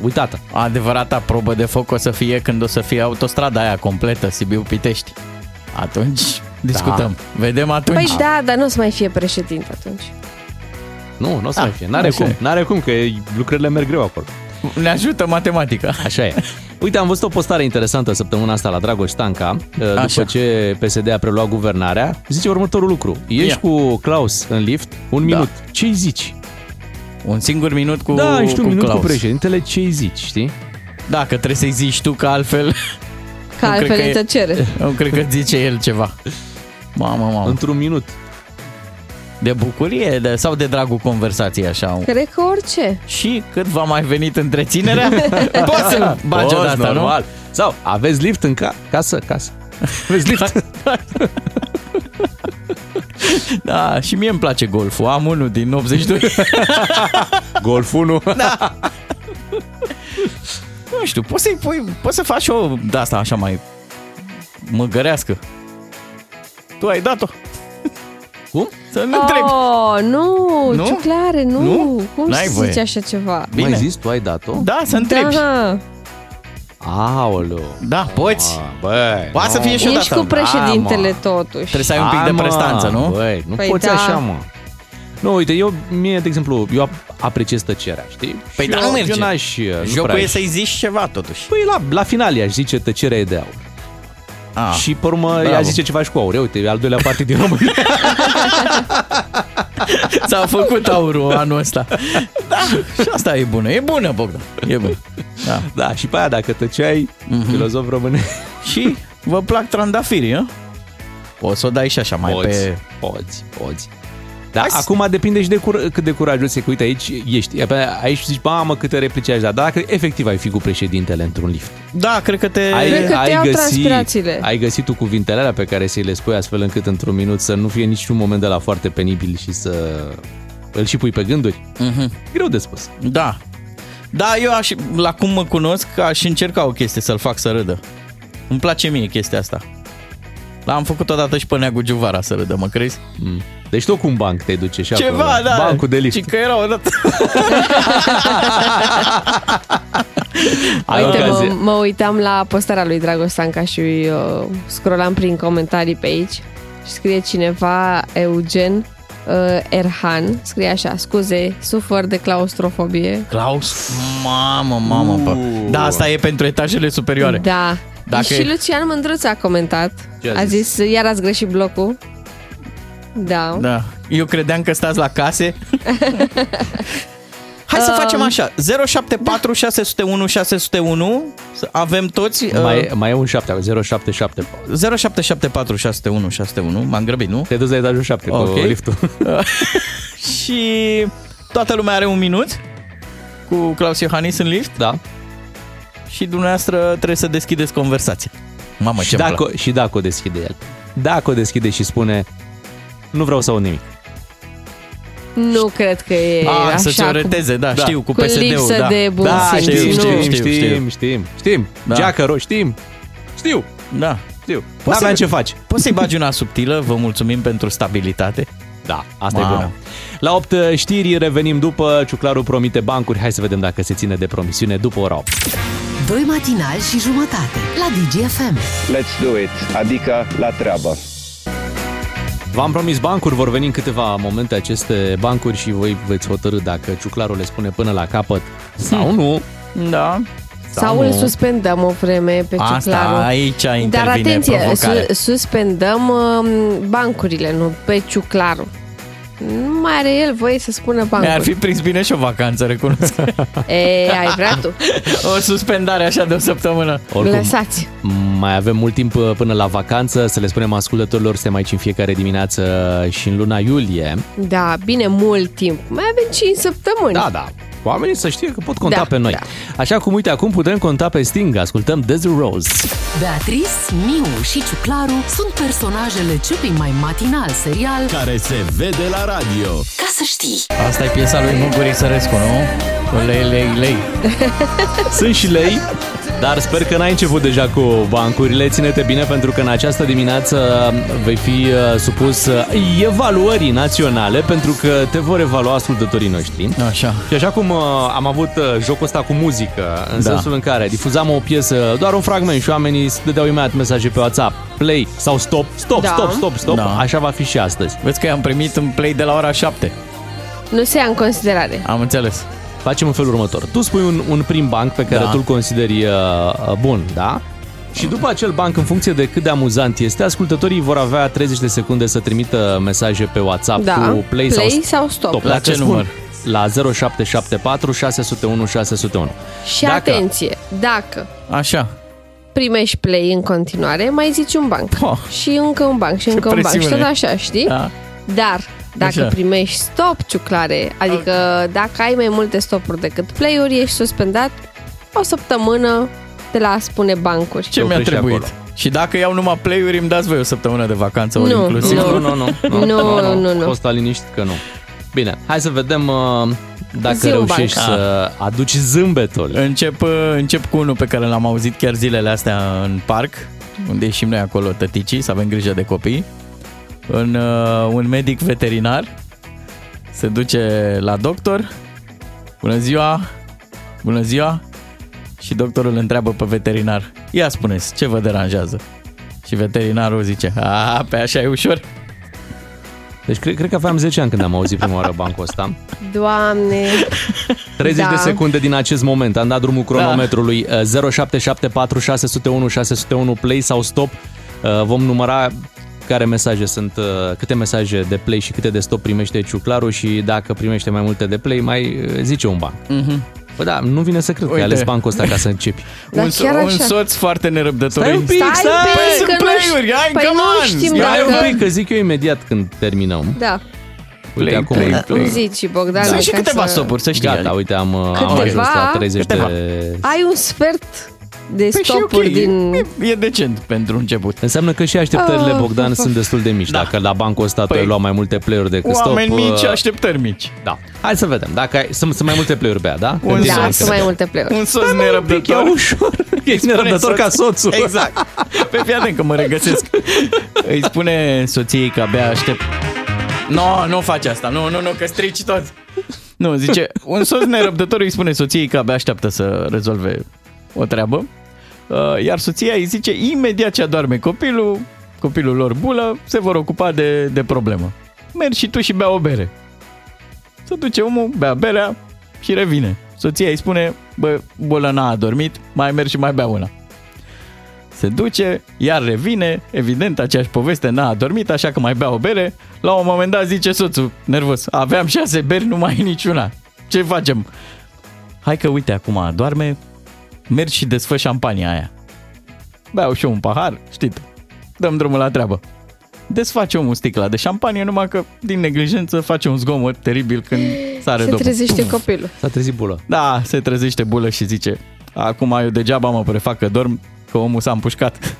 uitată. Adevărata probă de foc o să fie când o să fie autostrada aia completă, Sibiu-Pitești. Atunci... discutăm. Da. Vedem atunci. Păi da, dar nu o să mai fie președinte atunci. Nu o să mai fie. N-are cum, că lucrurile merg greu acolo. Ne ajută matematica. Așa e. Uite, am văzut o postare interesantă săptămâna asta la Dragoș Stanca, după ce PSD a preluat guvernarea. Zice următorul lucru. Ești cu Klaus în lift, un minut. Ce-i zici? Un singur minut cu Klaus. Da, ești un minut cu președintele, ce-i zici, știi? Da, că trebuie să-i zici tu, că altfel... Ca altfel îi tăcere. Nu cred că zice el ceva. Mamă. Într-un minut. De bucurie sau de dragul conversației așa? Cred că orice. Și cât v-a mai venit întreținerea? Poți să bagi odată, nu? Sau aveți lift în casă? Aveți lift? Da, și mie îmi place golful. Am unul din 82. Golful nu? Da. Nu știu, poți să faci o de asta așa mai măgărească. Tu ai dat-o. Cum? Să nu întrebi. Nu, Ciuclare, nu. Cum să zici așa ceva? Bine. Mai zis, tu ai dat-o? Da, să întrebi. Da. Aoleu. Da, poți. Băi, poate să fie și odată. Ești cu președintele totuși. Trebuie să ai un pic de prestanță, nu? Băi, nu poți așa, mă. Nu, uite, mie, de exemplu, eu apreciez tăcerea, știi? Păi dar nu merge. Jocul e să-i zici ceva, totuși. Păi la final i-aș zice tăcerea e de aur. Și, pe urmă, ea zice ceva și cu aur. Uite, e al doilea partid din România. S-a făcut aurul anul ăsta. Da, și asta e bună. E bună, Bogdan. E bună. Da, da, și pe aia dacă tăceai, filozof român. Și vă plac trandafirii, nu? Poți să o dai și așa mai poți, pe... Poți. Dar acum depinde și de cât de curajos e. Uite, aici ești. Aici zici, mamă, câte replici aș da. Dar dacă efectiv ai fi cu președintele într-un lift. Da, cred că te... Ai găsit tu cuvintele alea pe care să le spui astfel încât într-un minut să nu fie niciun moment de la foarte penibil și să îl și pui pe gânduri. Mm-hmm. Greu de spus. Da. Da, eu aș, la cum mă cunosc, aș încerca o chestie să-l fac să râdă. Îmi place mie chestia asta. L-am făcut odată și pe Neagu Giuvara să râdă, mă crezi? Mm. Deci tot cu un banc te duce și acolo. Ceva, da. Bancul de lift. Și că era odată. Uite, mă uitam la postarea lui Dragoș Stanca și scrollam prin comentarii pe aici și scrie cineva, Eugen Erhan, scrie așa: scuze, sufăr de claustrofobie. Mamă. Da, asta e pentru etajele superioare. Da. Dacă... Și Lucian Mândruț a comentat. A zis, iar ați greșit blocul. Da. Eu credeam că stați la case. Hai să facem așa. 074 601 601. Avem toți. Mai e un 7. 0774. 0774 601 601. M-am grăbit, nu? Te duci la etajul 7 cu liftul. Și toată lumea are un minut cu Klaus Iohannis în lift. Da. Și dumneavoastră trebuie să deschideți conversația. Mamă, ce plac. Și dacă o deschide el. Dacă o deschide și spune: nu vreau să aud nimic. Nu cred că e așa. Să-ți o reteze, da, știu, cu PSD-ul. Cu lipsă de bun simț. Știm. Geacăro, știm. Știu. N-aveam ce faci. Poți să-i bagi una subtilă, vă mulțumim pentru stabilitate. Da, asta e bună. La 8 știri, revenim după. Ciuclaru promite bancuri. Hai să vedem dacă se ține de promisiune după ora 8. Doi matinali și jumătate la Digi FM. Let's do it, adică la treabă. V-am promis bancuri, vor veni în câteva momente aceste bancuri și voi veți hotărî dacă Ciuclaru le spune până la capăt sau nu. Da. Sau îl suspendăm o vreme pe Ciuclaru. Asta, aici intervine provocarea. Dar atenție, suspendăm bancurile, nu pe Ciuclaru. Nu mai are el voie să spună bancuri. Mi-ar fi prins bine și o vacanță, recunosc. Ai vrea tu? O suspendare așa de o săptămână. Oricum, lăsați. Mai avem mult timp până la vacanță. Să le spunem ascultătorilor, suntem aici în fiecare dimineață și în luna iulie. Da, bine, mult timp. Mai avem 5 săptămâni. Da. Oamenii să știe că pot conta pe noi. Da. Așa cum, uite, acum putem conta pe Sting. Ascultăm Desert Rose. Beatrice, Miu și Ciuclaru sunt personajele celui mai matinal serial care se vede la radio. Ca să știi. Asta e piesa lui Muguri Sărescu, nu? Lei. Sunt și lei, dar sper că n-ai început deja cu bancurile. Ține-te bine, pentru că în această dimineață vei fi supus evaluării naționale, pentru că te vor evalua ascultătorii noștri. Așa. Și așa cum am avut jocul ăsta cu muzică, în sensul în care difuzam o piesă, doar un fragment, și oamenii dădeau imediat mesaje pe WhatsApp: play sau stop. Da. Așa va fi și astăzi. Vezi că i-am primit un play de la ora 7. Nu se ia în considerare. Am înțeles. Facem în felul următor. Tu spui un prim banc pe care tu îl consideri bun, da? Și după acel banc, în funcție de cât de amuzant este, ascultătorii vor avea 30 de secunde să trimită mesaje pe WhatsApp cu play sau stop. La ce număr? La 0774 601 601. Și atenție, dacă primești play în continuare, mai zici un banc. Și încă un banc, și încă un banc. Și tot așa, știi? Da. Dar dacă primești stop, Ciuclare, adică dacă ai mai multe stopuri decât play-uri, ești suspendat o săptămână de la a spune bancuri. Ce mi-a trebuit? Acolo. Și dacă iau numai play-uri, îmi dați voi o săptămână de vacanță, ori inclusiv? Nu. Poți sta liniștit că nu. Bine, hai să vedem dacă reușești să aduci zâmbetul. Încep cu unul pe care l-am auzit chiar zilele astea în parc, unde ieșim noi acolo tăticii, să avem grijă de copii. Un medic veterinar se duce la doctor. Bună ziua. Și doctorul întreabă pe veterinar: ia spuneți, ce vă deranjează? Și veterinarul zice: pe așa e ușor. Deci cred că aveam 10 ani când am auzit prima oară bancul ăsta. Doamne! 30 de secunde din acest moment. Am dat drumul cronometrului. 0774 601 601, play sau stop. Vom număra care mesaje sunt, câte mesaje de play și câte de stop primește Ciuclaru și dacă primește mai multe de play, mai zice un ban. Mhm. Bă, da, nu vine să cred că ai ales bancul ăsta ca să începi. Un soț foarte nerăbdător. Stai un pic, că play-uri, hai, păi come on! Stai un pic, că zic eu imediat când terminăm. Da. Uite, play. Îmi zici, Bogdan. Da. Sunt și câteva stopuri, să știi. Gata, uite, am ajuns la 30 de... Ai un sfert de stopuri din... E decent pentru început. Înseamnă că și așteptările, Bogdan, sunt destul de mici. Dacă la bancul ăsta tu ai luat mai multe play-uri decât stop... Oameni mici, așteptări mici. Da. Hai să vedem. Dacă sunt mai multe play-uri, Bea, da? Da, sunt mai multe play-uri. Un soț nerăbdător. E ușor. Ești nerăbdător ca soțul. Exact. Pe fiaten că mă regăsesc. Îi spune soției că abia aștept... Nu faci asta. Nu, că strici tot. Nu, zice, un soț nerăbdător îi spune soției că abia așteaptă să rezolve o treabă, iar soția îi zice imediat ce adorme copilul lor bulă, se vor ocupa de problemă. Mergi și tu și bea o bere. Se duce omul, bea berea și revine. Soția îi spune, bă, bulă n-a adormit, mai mergi și mai bea una. Se duce, iar revine, evident aceeași poveste, n-a adormit, așa că mai bea o bere. La un moment dat zice soțul, nervos, aveam 6 beri, nu mai e niciuna. Ce facem? Hai că uite, acum adorme, mergi și desfă șampania aia. Beau și eu un pahar, știți, dăm drumul la treabă. Desface omul sticla de șampanie, numai că din neglijență face un zgomot teribil când sare domnul. Se trezește copilul. S-a trezit bulă. Da, se trezește bulă și zice, acum eu degeaba mă prefac că dorm, că omul s-a împușcat.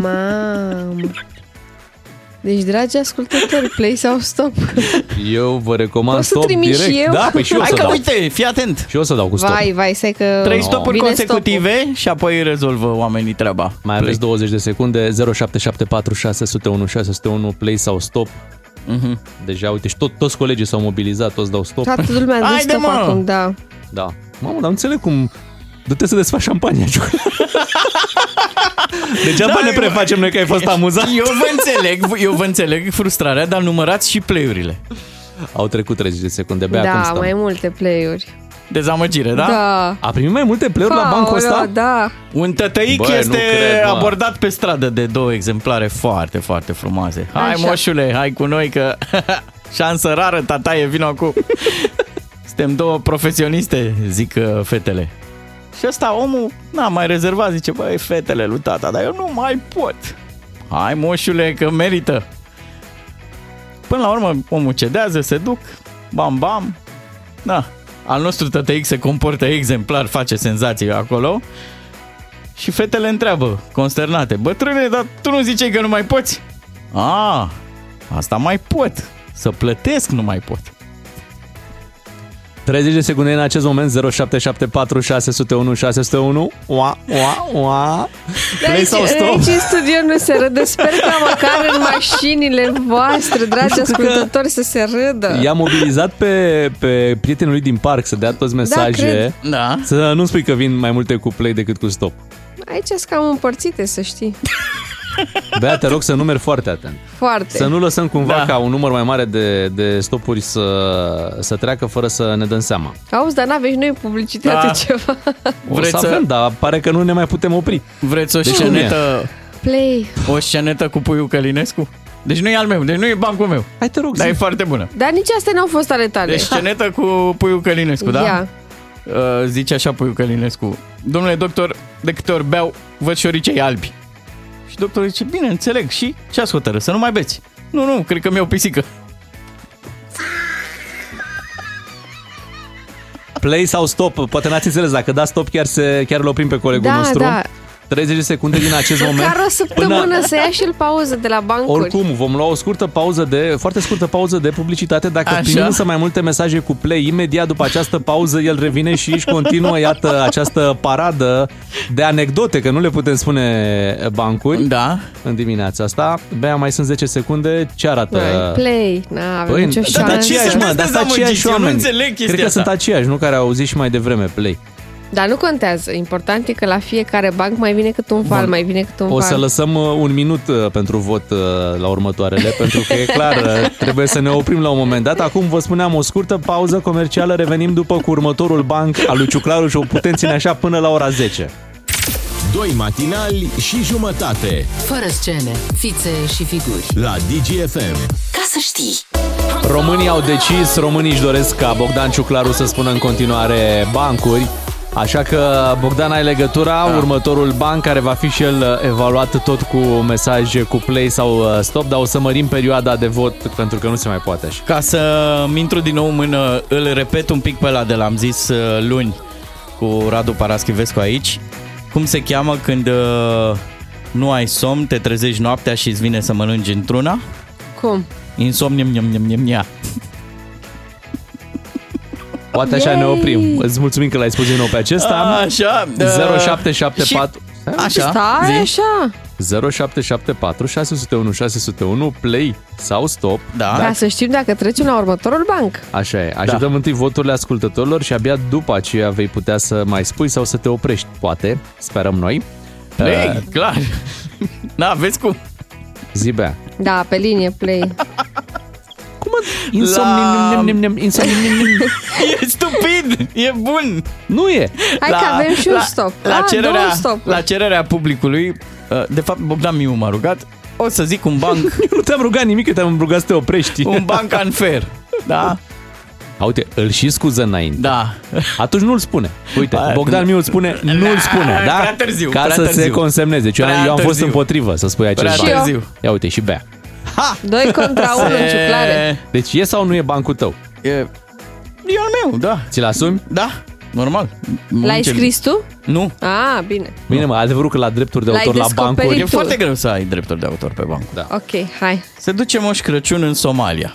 Mamă! Deci, dragi ascultători, play sau stop? Eu vă recomand stop direct. Poți să trimiși eu? Da, păi și eu să dau. Uite, fii atent. Și eu să dau cu stop. Vai, stai că... 3 stopuri consecutive stop-ul. Și apoi rezolvă oamenii treaba. Mai aveți 20 de secunde, 0774 601 601, play sau stop. Uh-huh. Deja, uite, și toți colegii s-au mobilizat, toți dau stop. Toată lumea dă stop acum, da. Da. Mamă, dar înțeleg cum... Du-te să desfaci șampania. Degeaba ne prefacem noi că ai fost amuzat. Eu vă înțeleg frustrarea, dar numărați și play-urile. Au trecut 30 de secunde, Bea, cum stăm? Da, mai multe play-uri. Dezamăgire, da? Da. A primit mai multe play-uri la bancul ăsta? Da. Un tătăic abordat pe stradă de 2 exemplare foarte, foarte frumoase. Hai, așa, moșule, hai cu noi că șansă rară, tataie, vino acum. Suntem două profesioniste, zic fetele. Și ăsta omul n-a mai rezervat, zice, băi, fetele lui tata, dar eu nu mai pot. Hai, moșule, că merită. Până la urmă, omul cedează, se duc, bam, bam. Na, al nostru tătăic se comportă exemplar, face senzații acolo. Și fetele întreabă, consternate, bătrâne, dar tu nu ziceai că nu mai poți? A, asta mai pot, să plătesc nu mai pot. 30 de secunde în acest moment, 0774 601 601, oa. Play sau stop? Aici în studio nu se râde, sper că măcar în mașinile voastre, dragi ascultători, să se râdă. I-a mobilizat pe prietenul lui din parc să dea toți mesaje, da, să nu spui că vin mai multe cu play decât cu stop. Aici sunt cam împărțite, să știi. Bea, te rog să numeri foarte atent. Foarte. Să nu lăsăm cumva ca un număr mai mare de stopuri să treacă fără să ne dăm seama. Auzi, dar n-aveți noi publicitate ceva? Vreți să avem, dar pare că nu ne mai putem opri. Vreți o scenetă? Play. O scenetă cu Puiu Călinescu? Deci nu e al meu, deci nu e bancul meu. Hai, te rog. Dar e foarte bună. Dar nici astea n-au fost ale tale. Deci scenetă cu Puiu Călinescu, da? Ia. Zice așa Puiu Călinescu: domnule doctor, de câte ori beau, văd și oricei albi. Și doctorul zice, bine, înțeleg, și ce-ați hotărât? Să nu mai beți. Nu, cred că mi-au pisică. Play sau stop? Poate n-ați înțeles, dacă da stop chiar îl oprim pe colegul nostru. 30 de secunde din acest moment. Chiar o săptămână să ia și-l pauză de la bancuri. Oricum, vom lua o foarte scurtă pauză de publicitate. Dacă primim însă mai multe mesaje cu play, imediat după această pauză el revine și își continuă, iată, această paradă de anecdote, că nu le putem spune bancuri. Da. În dimineața asta. Bea, mai sunt 10 secunde. Ce arată? Play. N-avem nicio șansă. Dar aceiași oameni. Nu înțeleg chestia asta. Cred că sunt aceiași, nu, care au zis și mai devreme play. Dar nu contează. Important e că la fiecare banc mai vine cât un val, mai vine cât un val. O să lăsăm un minut pentru vot la următoarele, pentru că e clar, trebuie să ne oprim la un moment dat. Acum vă spuneam o scurtă pauză comercială, revenim după cu următorul banc al lui Ciuclaru și o putem ține așa până la ora 10. Doi matinali și jumătate. Fără scene, fițe și figuri. La Digi FM. Ca să știi. Românii au decis, românii își doresc ca Bogdan Ciuclaru să spună în continuare bancuri. Așa că, Bogdan, ai legătura, următorul banc care va fi și el evaluat tot cu mesaje cu play sau stop, dar o să mărim perioada de vot pentru că nu se mai poate așa. Ca să-mi intru din nou în mână, îl repet un pic pe ăla de l-am zis luni cu Radu Paraschivescu aici. Cum se cheamă când nu ai somn, te trezești noaptea și îți vine să mănânci într-una? Cum? Insomnia. Poate așa ne oprim. Îți mulțumim că l-ai spus din nou pe acesta. Așa. 0774. Așa. Stai, așa. 0774 601 601 play sau stop. Da. Ca să știm dacă trecem la următorul banc. Așa e. Așteptăm întâi voturile ascultătorilor și abia după aceea vei putea să mai spui sau să te oprești, poate. Sperăm noi. Play, clar. Na, vezi cum. Zibea. Da, pe linie play. Insomnim. E stupid, e bun. Nu e. Hai că avem și un stop. La cererea publicului, de fapt Bogdan Miu m-a rugat, o să zic un banc. Eu nu te-am rugat nimic, eu te-am rugat să te oprești. Un banc unfair, da? Uite, îl și scuză înainte. Da. Atunci nu-l spune. Uite, Bogdan Miu îl spune, nu-l spune, da? Prea târziu. Ca să se consemneze. Eu am fost împotrivă să spui acest banc. Ia uite, și Bea. Ha! 2-1 în Ciuclare. Deci e sau nu e bancul tău? E al meu, da. Ți-l asumi? Da, normal. L-ai scris tu? Nu. Ah, bine. Bine, mă, adevărul că la drepturi de autor la bancuri e foarte greu să ai drepturi de autor pe banc. Da. Ok, hai. Se duce Moș Crăciun în Somalia.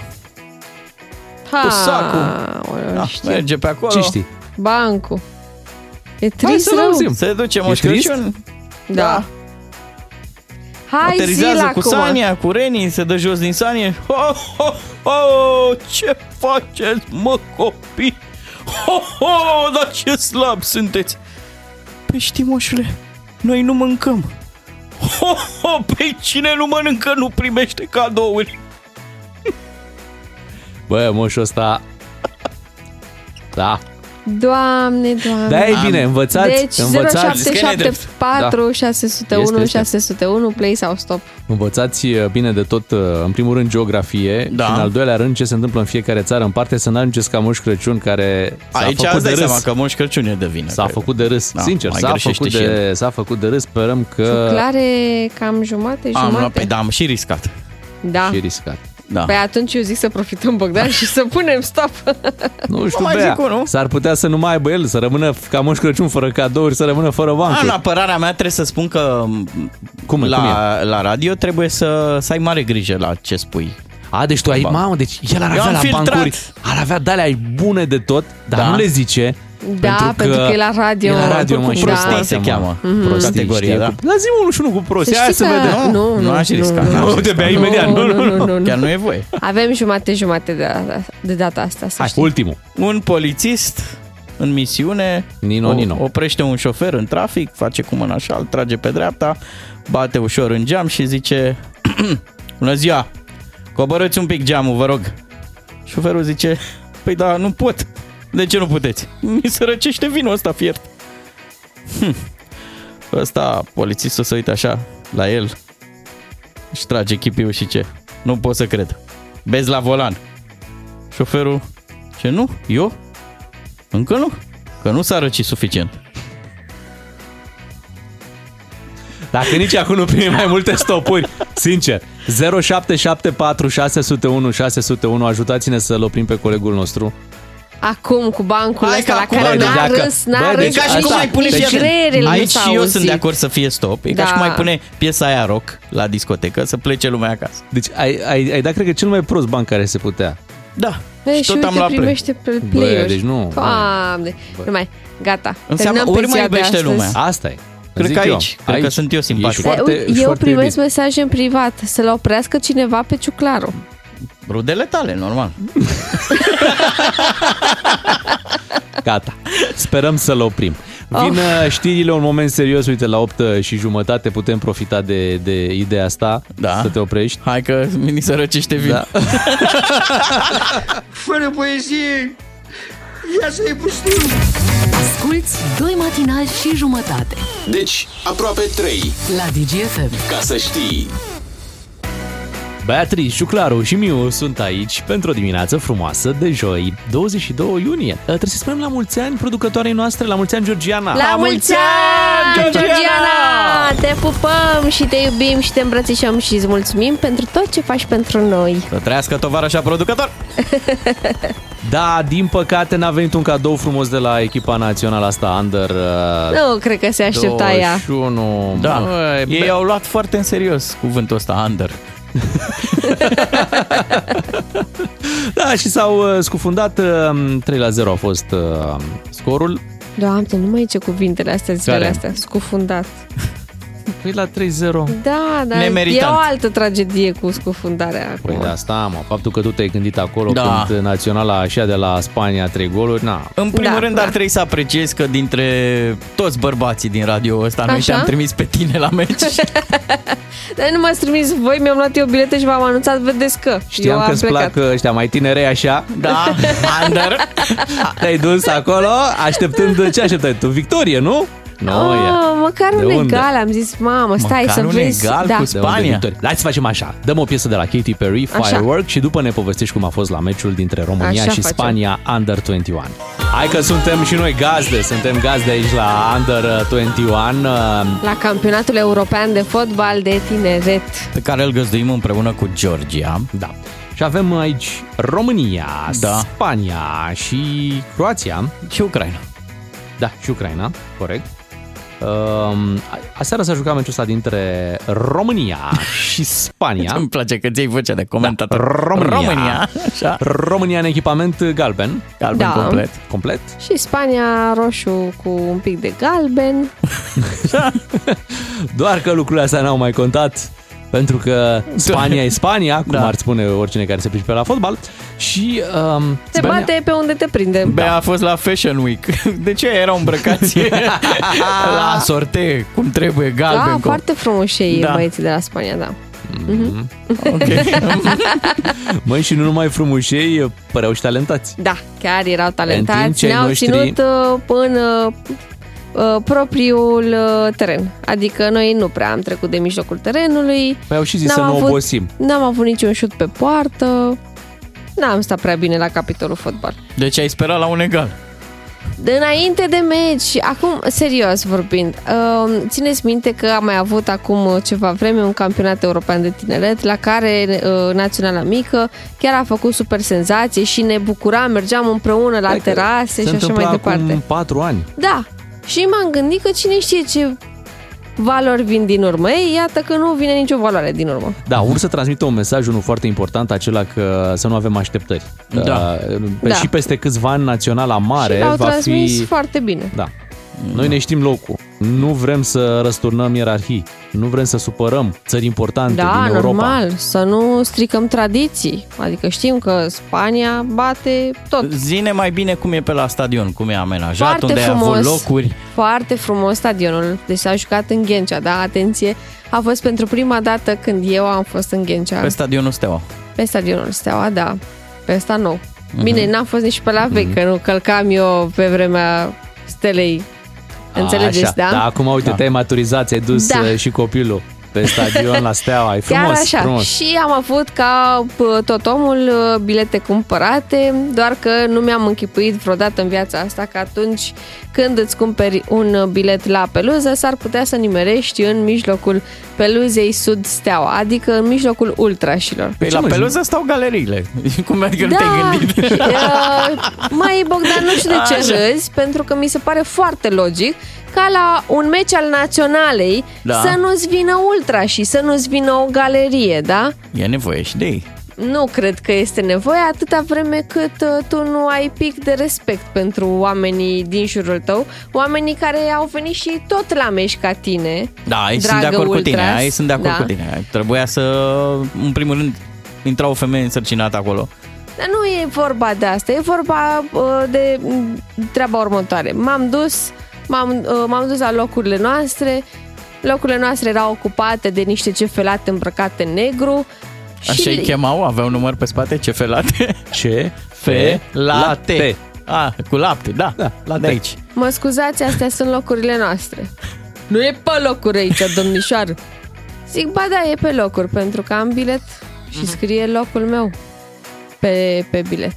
Cu sacul. Merge pe acolo. Ce știi? Bancul. E trist rău. Se duce Moș Crăciun. Da. Hai, aterizează cu Sania, cu Renii, se dă jos din Sanie. Oh, oh, oh, ce faceți, mă, copii? Oh, oh, dar ce slab sunteți. Păi știi, moșule, noi nu mâncăm. Oh, oh, păi cine nu mănâncă nu primește cadouri. Bă, moșul ăsta... Da. Doamne. Da, e bine, învățați. Deci 0774 601 601 play sau stop. Învățați bine de tot, în primul rând geografie, și în al doilea rând ce se întâmplă în fiecare țară în parte, să n-ajungeți ca Moș Crăciun care s-a făcut de râs. Că Moș Crăciun e de vină. S-a făcut de râs, sincer, s-a făcut de râs, sperăm că Ciuclare cam jumate. Da, am și riscat. Da. Și riscat. Da. Păi atunci eu zic să profităm, Bogdan, și să punem stop. Nu știu, Bea, s-ar putea să nu mai aibă el, să rămână ca Moș Crăciun fără cadouri, să rămână fără bancuri. În apărarea mea trebuie să spun că la radio trebuie să ai mare grijă la ce spui. A, deci tu ai, mamă, deci el ar avea la bancuri, ar avea de-alea bune de tot, dar nu le zice. Da, pentru că e la radio. E la radio, cu prostii se cheamă. Prostii, categoria, da. La zi 1 și 1 cu prostii. Hai să vedem. Nu aș risca. Nu, de bea imediat. Nu. Chiar nu e voie. Avem jumate de data asta. Hai, ultimul. Un polițist în misiune oprește un șofer în trafic, face cu mâna așa, îl trage pe dreapta, bate ușor în geam și zice: bună ziua, coborâți un pic geamul, vă rog. Șoferul zice: păi da, nu pot. De ce nu puteți? Mi se răcește vinul ăsta fiert. Ăsta, polițistul se uită așa la el, își trage chipiul și ce? Nu pot să cred. Bezi la volan. Șoferul: ce, nu? Eu? Încă nu? Că nu s-a răcit suficient. Dacă nici acum nu primi mai multe stopuri, sincer. 0774 601 601, ajutați-ne să-l oprim pe colegul nostru. Acum cu bancul ăsta la care n-a râs. E ca și cum mai pune aici și eu sunt de acord să fie stop. E ca și cum mai pune piesa aia rock la discotecă să plece lumea acasă. Deci ai dat, cred că, cel mai prost banc care se putea. Da. Și tot am la play. Deci nu. Doamne. Numai, gata. Terminăm pensia de astăzi. Asta e. Cred că aici. Cred că sunt eu simpatic. Eu primesc mesaje în privat să-l oprească cineva pe Ciuclaru. Rudele tale, normal. Gata. Sperăm să-l oprim. Vin știrile, un moment serios, uite, la 8:30 putem profita de ideea asta, să te oprești. Hai că mi se răcește vinul. Da. Fără poezie, viața e pustiu. Asculți Doi Matinali și Jumătate. Deci, aproape 3 la Digi FM. Ca să știi. Beatrice Ciuclaru și Miu sunt aici pentru o dimineață frumoasă de joi, 22 iunie. Trebuie să spunem la mulți ani producătoarei noastre, la mulți ani, Georgiana! La mulți ani, Georgiana! Te pupăm și te iubim și te îmbrățișăm și îți mulțumim pentru tot ce faci pentru noi. Să trăiască tovarășa producător! Da, din păcate n-a venit un cadou frumos de la echipa națională asta, Under... Nu, cred că se aștepta 21. Ea. Da. Bă, ei au luat foarte în serios cuvântul ăsta, Under. Da, și s-au scufundat. 3-0 a fost scorul. Doamne, numai ce cuvintele astea, zilele astea. Scufundat. 3-0. Da, dar e o altă tragedie cu scufundarea acolo. Păi da, asta, mă, faptul că tu te-ai gândit acolo, da. Când naționala așa de la Spania 3 goluri, na. În primul rând ar trebui să apreciez că dintre toți bărbații din radio ăsta noi te-am trimis pe tine la meci. Dar nu m-ați trimis voi, mi-am luat eu bilete și v-am anunțat, vedeți că știam că îți plac ăștia mai tinerei așa. Da, Under. Te-ai dus acolo, așteptând ce așteptai tu? Victorie, nu? Măcar un egal, am zis, mamă, stai măcar să vezi. Măcar un egal cu Spania. Hai să facem așa, dăm o piesă de la Katy Perry, Firework, și după ne povestești cum a fost la meciul dintre România așa și facem. Spania Under 21. Hai că suntem și noi gazde, suntem gazde aici la Under 21. La campionatul european de fotbal de tineret. Pe care îl găzduim împreună cu Georgia. Da. Și avem aici România, Spania și Croația. Și Ucraina. Da, și Ucraina, corect. Aseară s-a jucat meciul ăsta dintre România și Spania. Îmi place că ți-ai vocea de comentator. Da, România. Așa. România în echipament galben. Galben complet. Și Spania roșu cu un pic de galben. Doar că lucrurile astea n-au mai contat. Pentru că Spania e Spania, cum ar spune oricine care se pricepe la fotbal. Și te bate pe unde te prinde. Bea a fost la Fashion Week. De ce erau îmbrăcați la sorte, cum trebuie, galben. Da, foarte frumoși ei băieții de la Spania, da. Okay. Măi, și nu numai frumușei, păreau și talentați. Da, chiar erau talentați. Ne-au ținut până... propriul teren. Adică noi nu prea am trecut de mijlocul terenului. Păi au și zis să nu obosim. N-am avut niciun șut pe poartă. N-am stat prea bine la capitolul fotbal. Deci ai sperat la un egal. De înainte de meci. Acum, serios vorbind, țineți minte că am mai avut acum ceva vreme un campionat european de tineret la care naționala mică chiar a făcut super senzație și ne bucuram, mergeam împreună la terase și așa mai departe. Acum 4 ani. Da. Și m-am gândit că cine știe ce valori vin din urmă. Ei, iată că nu vine nicio valoare din urmă. Da, urmă să transmită un mesaj, unul foarte important, acela că să nu avem așteptări. Da. Și peste câțiva ani naționala mare va fi... Și l-au transmis foarte bine. Da. Noi ne știm locul. Nu vrem să răsturnăm ierarhii. Nu vrem să supărăm țări importante din Europa. Da, normal. Să nu stricăm tradiții. Adică știm că Spania bate tot. Zi-ne mai bine cum e pe la stadion, cum e amenajat, foarte unde frumos, ai avut locuri. Foarte frumos stadionul. Deci s-a jucat în Ghencea, da? Atenție! A fost pentru prima dată când eu am fost în Ghencea. Pe stadionul Steaua. Pe stadionul Steaua, da. Pe ăsta nou. Bine, n-am fost nici pe la vechi, că nu călcam eu pe vremea Stelei. Înțelegeți, așa, da? Da, acum uite, te-ai maturizat, ți-ai dus și copilul pe stadion la Steaua, e frumos, chiar așa. Frumos. Și am avut ca tot omul bilete cumpărate, doar că nu mi-am închipuit vreodată în viața asta că atunci când îți cumperi un bilet la peluză, s-ar putea să nimerești în mijlocul peluzei Sud Steaua, adică în mijlocul ultrașilor. Păi la peluză stau galeriile. Cum adică nu te-ai gândit? Mai Bogdan, nu știu de ce râzi, pentru că mi se pare foarte logic ca la un meci al naționalei să nu-ți vină ultra și să nu-ți vină o galerie, da? E nevoie și de ei. Nu cred că este nevoie atâta vreme cât tu nu ai pic de respect pentru oamenii din jurul tău, oamenii care au venit și tot la meci ca tine. Da, aici sunt de acord cu tine, aici sunt de acord cu tine. Trebuia să, în primul rând, intra o femeie însărcinată acolo. Dar nu e vorba de asta, e vorba de treaba următoare. M-am dus la locurile noastre. Locurile noastre erau ocupate de niște cefelate îmbrăcate în negru. Așa îi chemau? Aveau număr pe spate? Cefelate? Ce? Felate. Ah, cu lapte, da, la de aici. Mă scuzați, astea sunt locurile noastre. Nu e pe locuri aici, domnișoară. Zic, ba da, e pe locuri, pentru că am bilet și scrie locul meu pe bilet.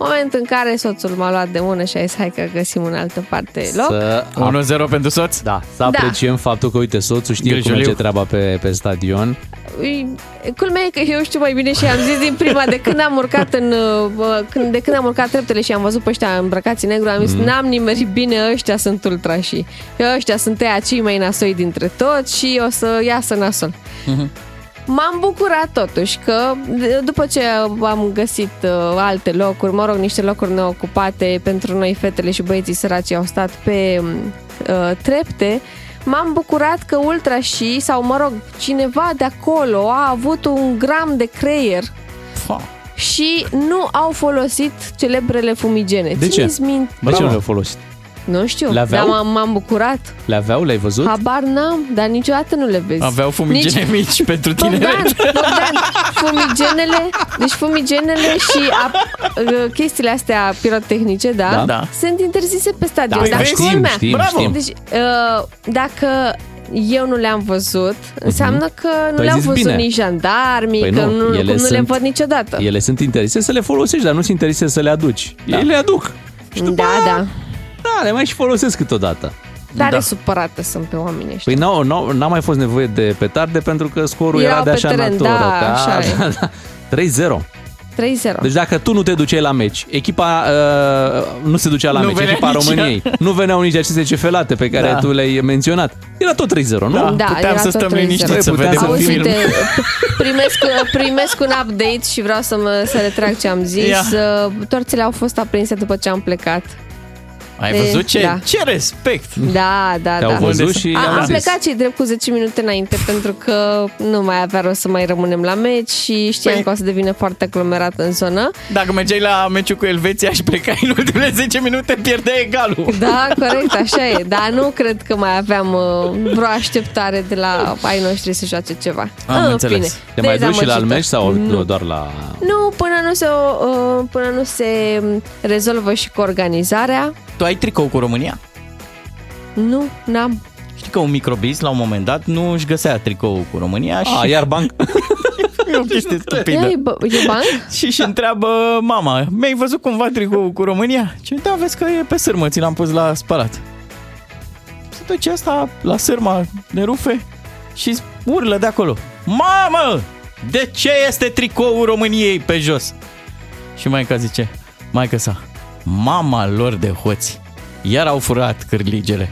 Moment în care soțul m-a luat de mână și a zis, hai că găsim în altă parte loc. 1-0 pentru soț? Da, să apreciem faptul că, uite, soțul știe cum merge treaba pe stadion. Culmea e că eu știu mai bine și am zis din prima, de când am urcat treptele și am văzut pe ăștia îmbrăcați negru, am zis, n-am nimerit bine, ăștia sunt ultrașii. Ăștia sunt ea cei mai nasoi dintre toți și o să iasă nasol. M-am bucurat totuși că după ce am găsit alte locuri, mă rog, niște locuri neocupate pentru noi fetele și băieții săraci au stat pe trepte, m-am bucurat că ultrașii, sau mă rog, cineva de acolo a avut un gram de creier și nu au folosit celebrele fumigene. De ce? De ce nu le-au folosit? Nu știu, dar m-am bucurat. Le aveau? Le-ai văzut? Habar n-am, dar niciodată nu le vezi. Aveau fumigene mici pentru tineret. Bogdan, fumigenele și chestiile astea pirotehnice, da. Sunt interzise pe stadion. Da, știm. Deci, dacă eu nu le-am văzut, înseamnă că nu le-au văzut nici jandarmii, păi că nu le văd niciodată. Ele sunt interzise să le folosești, dar nu sunt interzise să le aduci. Da. Ei le aduc. Și da. Da, le mai și folosesc câteodată. Dar supărate sunt pe oameni ăștia. Păi n-a mai fost nevoie de petarde pentru că scorul era de așa natură. Da. 3-0. Deci dacă tu nu te duceai la meci, echipa nu se ducea la meci, echipa României. Nu veneau nici aceste cefelate pe care tu le-ai menționat. Era tot 3-0, nu? Da, puteam să stăm liniștiți să vedem un film. Primesc un update și vreau să retrag ce am zis. Torțele au fost aprinse după ce am plecat. Ai văzut ce respect! Da. Te-au văzut și am plecat cei drept cu 10 minute înainte, pentru că nu mai avea rost să mai rămânem la meci și știam că o să devină foarte aglomerat în zonă. Dacă mergeai la meciul cu Elveția și plecai în ultimele 10 minute, pierdeai egalul. Da, corect, așa e. Dar nu cred că mai aveam vreo așteptare de la ai noștri să joace ceva. Am înțeles. Fine. Te mai duci și la meci sau nu doar la... Nu, până nu se rezolvă și cu organizarea. Tu ai tricou cu România? Nu, n-am. Știi că un microbis, la un moment dat, nu își găsea tricou cu România și... iar banc? E o chestie stupidă. E banc? Și întreabă mama, mi-ai văzut cumva tricou cu România? Și da, vezi că e pe sârmă, ți l-am pus la spălat. Se duce asta la sârma de rufe și urlă de acolo. Mamă! De ce este tricoul României pe jos? Și maica zice, maică sa, mama lor de hoți, iar au furat cârligele.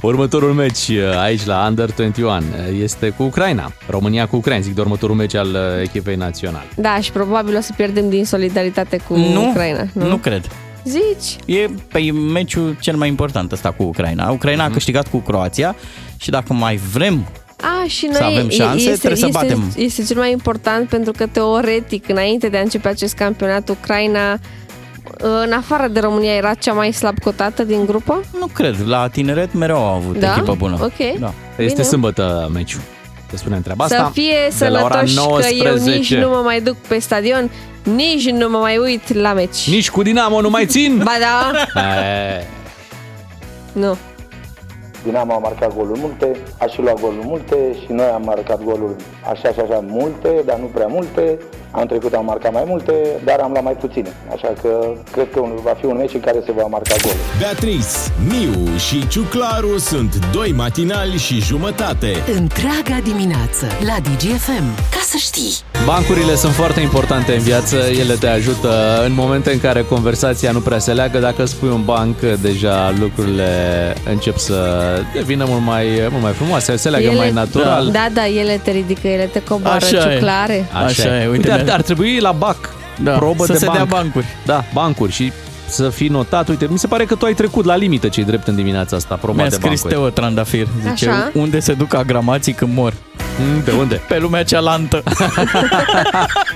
Următorul meci aici la Under 21 este cu Ucraina. România cu Ucraina, zic de următorul meci al echipei naționale. Da, și probabil o să pierdem din solidaritate cu Ucraina. Nu cred. Zici? E meciul cel mai important ăsta cu Ucraina. Ucraina a câștigat cu Croația și dacă mai vrem și noi să avem șanse, trebuie să batem. Este cel mai important pentru că teoretic, înainte de a începe acest campionat, Ucraina, în afară de România, era cea mai slab cotată din grupă? Nu cred, la tineret mereu au avut echipă bună. Okay. Da. Este bine. Sâmbătă meciul. Te spunem treaba asta. Să fie sănătoși că eu nici nu mă mai duc pe stadion, nici nu mă mai uit la meci. Nici cu Dinamo nu mai țin? Ba da. Nu. Dinamo a marcat goluri multe, a și luat goluri multe și noi am marcat goluri așa multe, dar nu prea multe. Anul trecut am marcat mai multe, dar am luat mai puține. Așa că cred că va fi un meci în care se va marca goluri. Beatrice, Miu și Ciuclaru sunt doi matinali și jumătate. Întreaga dimineață la Digi FM. Ca să știi! Bancurile sunt foarte importante în viață. Ele te ajută în momente în care conversația nu prea se leagă. Dacă spui un banc, deja lucrurile încep să devină mult mai frumoase. Se leagă ele, mai natural. Da, ele te ridică, ele te coboară. Ciuclare. Așa e. Uite, ar trebui la BAC, probă de banc. Să se dea bancuri. Da, bancuri și să fii notat. Uite, mi se pare că tu ai trecut la limită, ce-i drept, în dimineața asta, proba de bancuri. Mi-a scris Teo Trandafir, zice, așa? Unde se duc agramații când mor? De unde? Pe lumea cealaltă.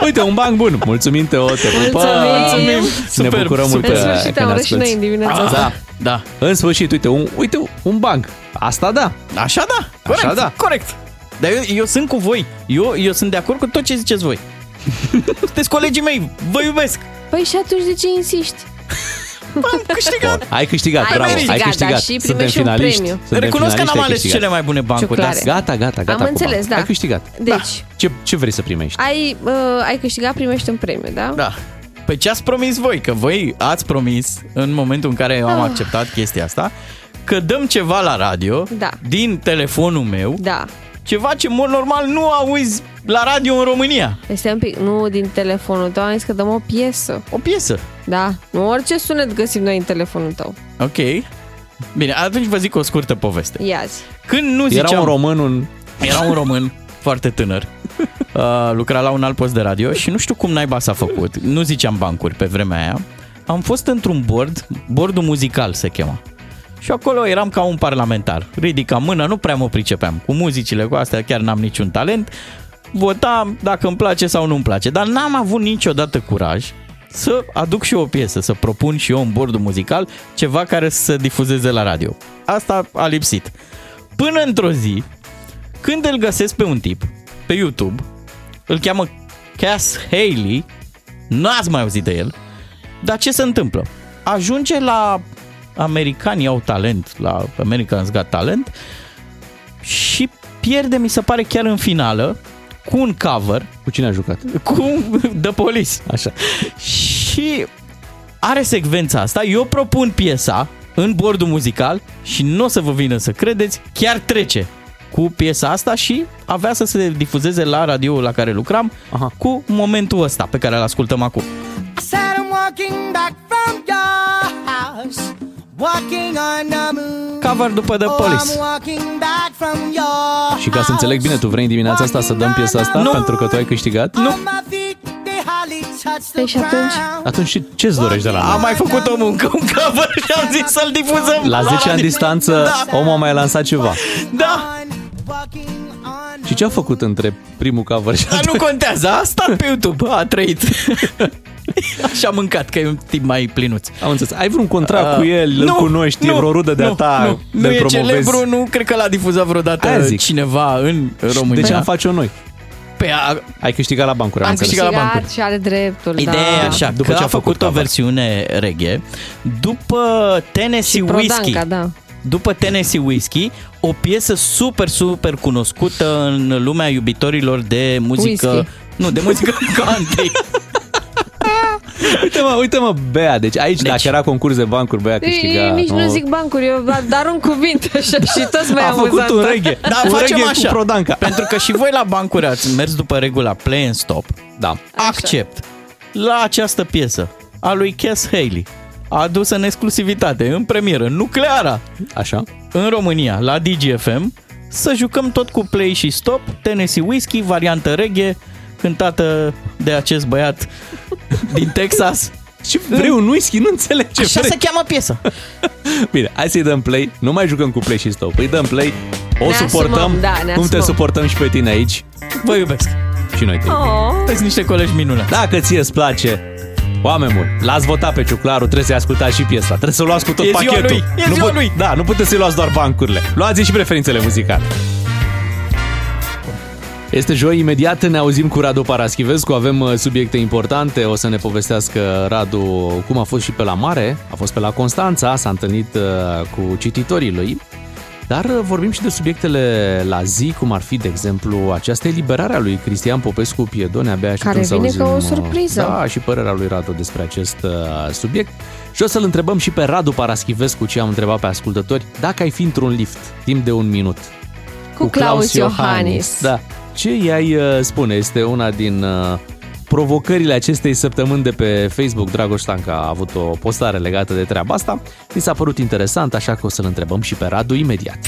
Uite, un banc bun. Mulțumim, Teo, te pupăm. Mulțumim. Super, ne bucurăm mult. În sfârșit am rășinat în dimineața asta. Da. În sfârșit, uite, un banc. Asta da. Așa da. Corect. Dar eu sunt cu voi. Eu sunt de acord cu tot ce ziceți voi. Sunteți colegii mei, vă iubesc. Păi și atunci de ce insiști? Am câștigat. Ai câștigat, bravo, ai câștigat. Suntem finaliști. Recunosc că n-am ales cele mai bune bancuri. Gata. Am înțeles, da. Ai câștigat. Deci, ce vrei să primești? Ai câștigat, primești un premiu, da? Da. Păi ce ați promis voi? Că voi ați promis, în momentul în care eu am acceptat chestia asta, că dăm ceva la radio, da, din telefonul meu, da, ceva ce, mult normal, nu auzi la radio în România. Este un pic, nu din telefonul tău, am zis că dăm o piesă. O piesă? Da, nu orice sunet găsim noi în telefonul tău. Ok, bine, atunci vă zic o scurtă poveste. Ia-zi. Când nu ziceam... Era un român foarte tânăr. Lucra la un alt post de radio și nu știu cum naiba s-a făcut. Nu ziceam bancuri pe vremea aia. Am fost într-un bordul muzical se chema. Și acolo eram ca un parlamentar. Ridicam mâna, nu prea mă pricepeam. Cu muzicile, cu astea chiar n-am niciun talent. Votam dacă îmi place sau nu-mi place. Dar n-am avut niciodată curaj să aduc și eu o piesă, să propun și eu în bordul muzical ceva care să se difuzeze la radio. Asta a lipsit. Până într-o zi, când îl găsesc pe un tip, pe YouTube, îl cheamă Cass Haley, n-ați mai auzit de el, dar ce se întâmplă? Ajunge la Americanii au talent, la Americans Got Talent, și pierde, mi se pare, chiar în finală, cu un cover. Cu cine a jucat? Cu The Police. Așa. Și are secvența asta, eu propun piesa în bordul muzical și nu o să vă vină să credeți, chiar trece cu piesa asta și avea să se difuzeze la radioul la care lucram. Aha. Cu momentul ăsta pe care îl ascultăm acum. Cover după The Police. Și ca să înțeleg bine, tu vrei în dimineața asta să dăm piesa asta? Nu. Pentru că tu ai câștigat? Nu. Păi și atunci? Atunci ce-ți dorești de la noi? Am mai făcut omul un cover și am zis să-l difuzăm. La 10 ani distanță, da, omul a mai lansat ceva. Da. Și ce a făcut între primul cover și... Nu contează, a stat pe YouTube, a trăit. Așa, mâncat, că e un tip mai plinuț. Am înțeles. Ai vreun contract cu el, nu, îl cunoști, nu, e o rudă de-a ta, nu e celebru, nu cred că l-a difuzat vreodată cineva în România. Deci am face-o noi. Ai câștigat la bancuri, am înțeles. Câștigat la bancuri. Și are dreptul. Ideea e așa, după ce a făcut o versiune reggae, după Tennessee Whiskey. Prodanca, da. După Tennessee Whiskey, o piesă super, super cunoscută în lumea iubitorilor de muzică... Whisky. Nu, de muzică country. Uite-mă, Bea, deci aici dacă era concurs de bancuri, Bea câștiga. Ei, nici nu zic bancuri, eu dar un cuvinte așa și toți mai amuzat. A făcut un reghe, da, un facem reghe așa, cu Prodanca. Pentru că și voi la bancuri ați mers după regula play and stop, da. Așa. Accept la această piesă a lui Cass Haley, adusă în exclusivitate, în premieră, nucleara, așa, în România, la Digi FM, să jucăm tot cu play și stop, Tennessee Whiskey, variantă reggae, cântată de acest băiat din Texas. Și vrei un whisky? Nu înțeleg ce așa vrei. Se cheamă piesa. Bine, hai să-i dăm play. Nu mai jucăm cu play și stop. Îi dăm play. O ne suportăm. Asumăm, da, ne cum asumăm. Te suportăm și pe tine aici. Vă iubesc. Și noi te iubim. Sunt niște colegi minunate. Dacă ție îți place, oameni buni, l-ați votat pe Ciuclaru, trebuie să-i ascultați și piesa. Trebuie să o luați cu tot pachetul. E ziua lui. Da, nu puteți să-i luați doar bancurile. Luați și preferințele muzicale. Este joi, imediat ne auzim cu Radu Paraschivescu, avem subiecte importante, o să ne povestească Radu cum a fost și pe la mare, a fost pe la Constanța, s-a întâlnit cu cititorii lui, dar vorbim și de subiectele la zi, cum ar fi, de exemplu, această eliberare a lui Cristian Popescu Piedone, abia așteptăm să auzim. Care vine ca o surpriză. Da, și părerea lui Radu despre acest subiect. Și o să-l întrebăm și pe Radu Paraschivescu, ce am întrebat pe ascultători, dacă ai fi într-un lift timp de un minut. Cu Klaus Iohannis. Da. Ce i-ai spune? Este una din provocările acestei săptămâni de pe Facebook. Dragoș Stanca a avut o postare legată de treaba asta. Mi s-a părut interesant, așa că o să-l întrebăm și pe Radu imediat.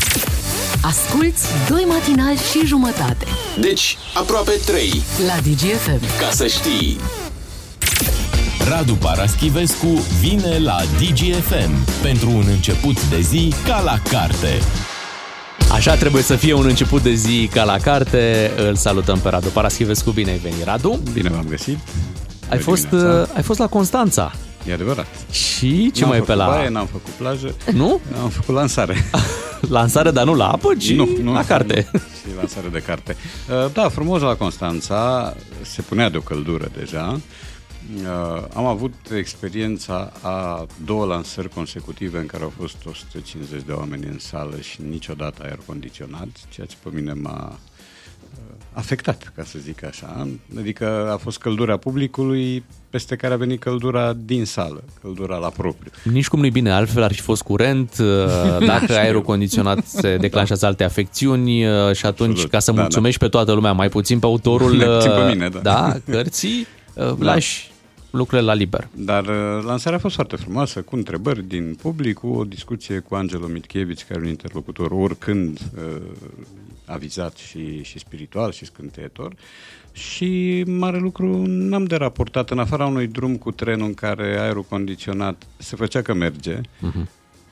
Asculți Doi Matinali și Jumătate. Deci, aproape 3. La Digi FM. Ca să știi... Radu Paraschivescu vine la Digi FM pentru un început de zi ca la carte. Așa trebuie să fie un început de zi ca la carte. Îl salutăm pe Radu Paraschivescu. Bine ai venit, Radu. Bine v-am găsit. Ai fost la Constanța. E adevărat. Și ce mai pe la... Baie, n-am făcut plajă. Nu? Am făcut lansare. Lansare, dar nu la apă, ci nu, la carte. Și lansare de carte. Da, frumos la Constanța, se punea de o căldură deja. Am avut experiența a două lansări consecutive în care au fost 150 de oameni în sală și niciodată aer condiționat, ceea ce pe mine m-a afectat, ca să zic așa. Adică a fost căldura publicului peste care a venit căldura din sală, căldura la propriu. Nici cum nu-i bine, altfel ar fi fost curent, dacă aerul condiționat se declanșează alte afecțiuni și atunci, absolut, ca să mulțumești pe toată lumea, mai puțin pe autorul pe mine, da, cărții, lași lucrurile la liber. Dar lansarea a fost foarte frumoasă, cu întrebări din public, cu o discuție cu Angelo Mitchievici, care e un interlocutor oricând avizat și spiritual și scânteitor. Și mare lucru n-am de raportat, în afara unui drum cu trenul în care aerul condiționat se făcea că merge. Uh-huh.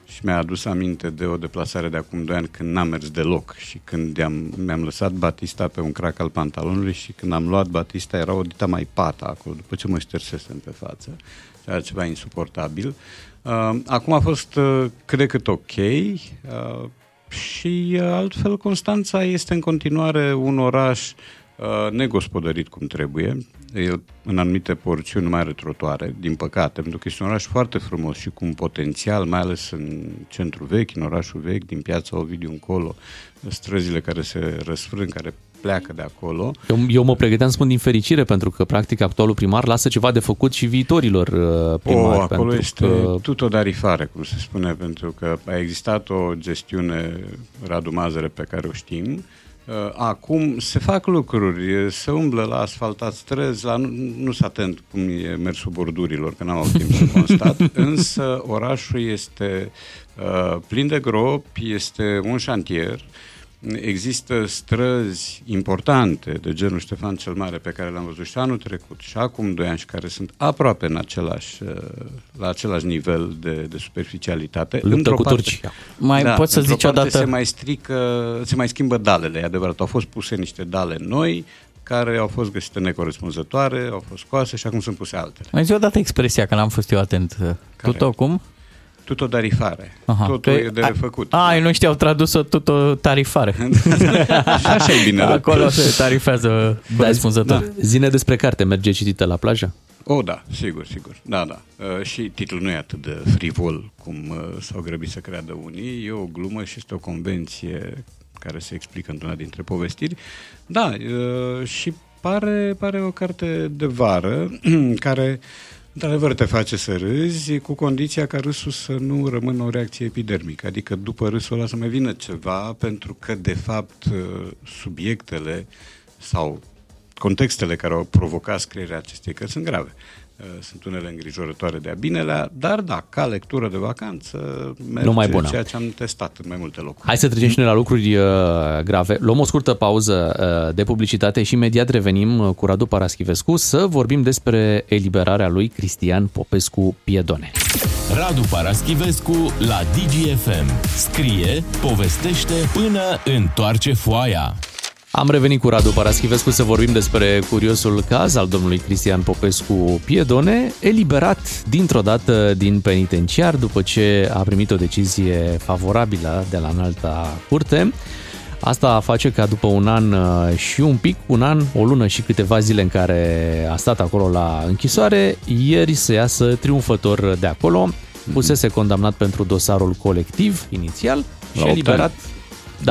Și mi-a adus aminte de o deplasare de acum 2 ani când n-am mers deloc și când mi-am lăsat batista pe un crac al pantalonului și când am luat batista era o dita mai pata acolo, după ce mă ștersesem pe față. Era ceva insuportabil. Acum a fost cât de cât ok și altfel Constanța este în continuare un oraș negospodărit cum trebuie. El în anumite porțiuni nu mai are trotuare, din păcate, pentru că este un oraș foarte frumos și cu un potențial, mai ales în centrul vechi, în orașul vechi, din Piața Ovidiu încolo, străzile care se răsfrâng, care pleacă de acolo. Eu mă pregăteam, spun, din fericire, pentru că practic actualul primar lasă ceva de făcut și viitorilor primari. Acolo este tutodarifare, cum se spune, pentru că a existat o gestiune Radu Mazăre pe care o știm. Acum se fac lucruri, se umblă la asfaltat străzi, nu sunt atent cum e mersul bordurilor, că n-am avut timp să constat, însă orașul este plin de gropi, este un șantier, există străzi importante de genul Ștefan cel Mare pe care l-am văzut și anul trecut și acum 2 ani și care sunt aproape în la același nivel de superficialitate. Luptă cu Turcia. Da, poți să zici odată? Se mai schimbă dalele, e adevărat. Au fost puse niște dale noi care au fost găsite necorespunzătoare, au fost scoase și acum sunt puse altele. Mai zi odată expresia, că n-am fost eu atent. Care? Tot cum? Tutodarifare. Aha. Totul e de refăcut. Ai, nu știau tradus-o tutotarifare. Așa e bine. Acolo se tarifează corespunzător. Da. Zine despre carte, merge citită la plajă? Oh, da, sigur. Da. Și titlul nu e atât de frivol cum s-au grăbit să creadă unii. E o glumă și este o convenție care se explică într-una dintre povestiri. Da, și pare o carte de vară care... Într-adevăr te face să râzi, cu condiția ca râsul să nu rămână o reacție epidermică, adică după râsul ăla să mai vină ceva, pentru că de fapt subiectele sau contextele care au provocat scrierea acestei cărți sunt grave. Sunt unele îngrijorătoare de-a binelea, dar da, ca lectură de vacanță merge mai bună. Ceea ce am testat în mai multe locuri. Hai să trecem și noi la lucruri grave. Luăm o scurtă pauză de publicitate și imediat revenim cu Radu Paraschivescu să vorbim despre eliberarea lui Cristian Popescu Piedone. Radu Paraschivescu la Digi FM. Scrie, povestește până întoarce foaia. Am revenit cu Radu Paraschivescu să vorbim despre curiosul caz al domnului Cristian Popescu Piedone, eliberat dintr-o dată din penitenciar după ce a primit o decizie favorabilă de la Înalta Curte. Asta face ca după 1 an și 1 pic, o lună și câteva zile în care a stat acolo la închisoare, ieri se iasă triumfător de acolo, fusese condamnat pentru dosarul Colectiv inițial și eliberat... Da.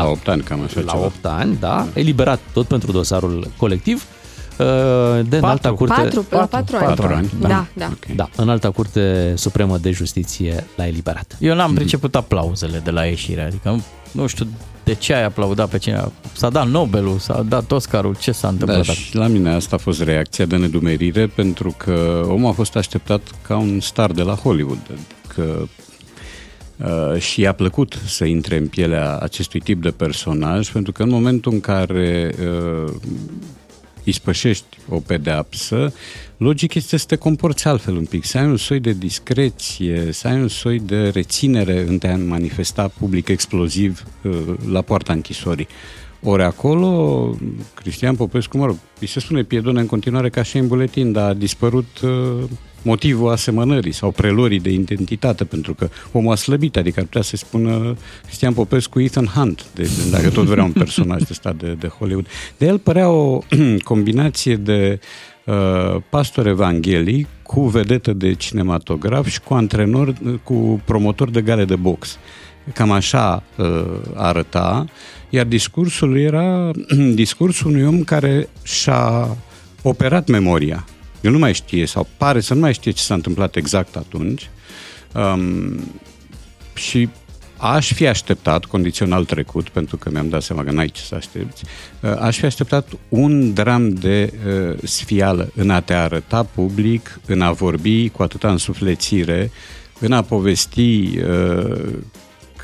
La 8 ani, cam așa ceva. La 8 ani, da. Eliberat tot pentru dosarul Colectiv. De Înalta Curte... 4 ani. Da. Okay. Da. Înalta Curte Supremă de Justiție l-a eliberat. Eu n-am priceput aplauzele de la ieșire. Adică nu știu de ce ai aplaudat pe cineva. S-a dat Nobelul, s-a dat Oscarul, ce s-a întâmplat? Da, și la mine asta a fost reacția de nedumerire, pentru că omul a fost așteptat ca un star de la Hollywood. Că... și i-a plăcut să intre în pielea acestui tip de personaj, pentru că în momentul în care ispășești o pedeapsă, logic este să te comporți altfel un pic, să ai un soi de discreție, să ai un soi de reținere în te-a manifesta public exploziv la poarta închisorii. Ori acolo, Cristian Popescu, mă rog, îi se spune Piedone în continuare ca și în buletin, dar a dispărut motivul asemănării sau preluării de identitate, pentru că omul a slăbit, adică ar putea să-i spună Cristian Popescu Ethan Hunt, dacă tot vrea un personaj ăsta de Hollywood. De el părea o combinație de pastor evanghelic cu vedetă de cinematograf și cu antrenor, cu promotor de gare de box. Cam așa arăta, iar discursul era discursul unui om care și-a operat memoria. El nu mai știe sau pare să nu mai știe ce s-a întâmplat exact atunci și aș fi așteptat, condițional trecut, pentru că mi-am dat seama că n-ai ce să aștepți, aș fi așteptat un dram de sfială în a te arăta public, în a vorbi cu atâta însuflețire, în a povesti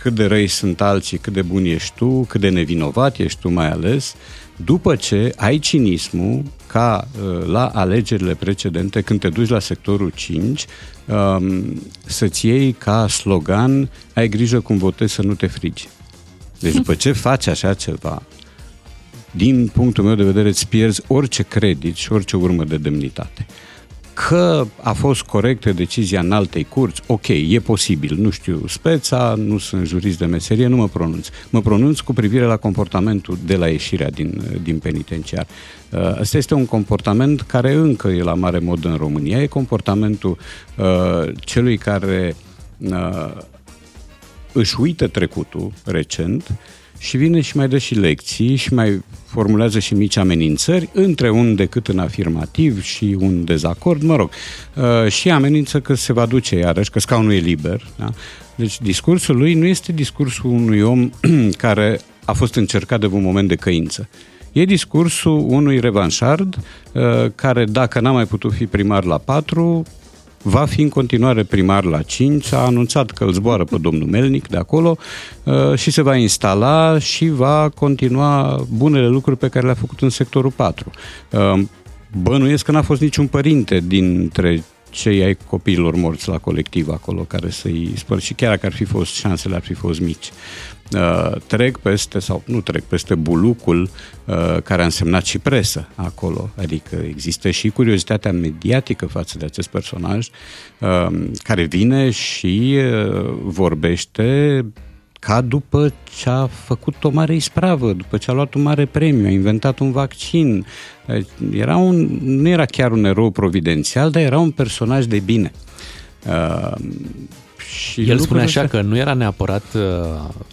cât de răi sunt alții, cât de bun ești tu, cât de nevinovat ești tu mai ales, după ce ai cinismul ca la alegerile precedente, când te duci la sectorul 5, să-ți iei ca slogan, ai grijă cum votezi să nu te frigi. Deci după ce faci așa ceva, din punctul meu de vedere îți pierzi orice credit și orice urmă de demnitate. Că a fost corectă decizia în altei curți, ok, e posibil, nu știu speța, nu sunt jurist de meserie, nu mă pronunț. Mă pronunț cu privire la comportamentul de la ieșirea din penitenciar. Asta este un comportament care încă e la mare modă în România, e comportamentul celui care își uită trecutul recent și vine și mai dă și lecții și mai formulează și mici amenințări, între un decât în afirmativ și un dezacord, mă rog, și amenință că se va duce iarăși, că scaunul e liber. Da? Deci discursul lui nu este discursul unui om care a fost încercat de un moment de căință. E discursul unui revanșard care, dacă n-a mai putut fi primar la 4, va fi în continuare primar la 5, a anunțat că îl zboară pe domnul Melnic de acolo și se va instala și va continua bunele lucruri pe care le-a făcut în sectorul 4. Bănuiesc că n-a fost niciun părinte dintre cei ai copiilor morți la Colectiv acolo care să-i spăr și chiar dacă ar fi fost, șansele ar fi fost mici. Trec peste, sau nu trec peste bulucul care a însemnat și presă acolo, adică există și curiozitatea mediatică față de acest personaj care vine și vorbește ca după ce a făcut o mare ispravă, după ce a luat un mare premiu, a inventat un vaccin. Nu era chiar un erou providențial, dar era un personaj de bine. Și el spune așa că nu era neapărat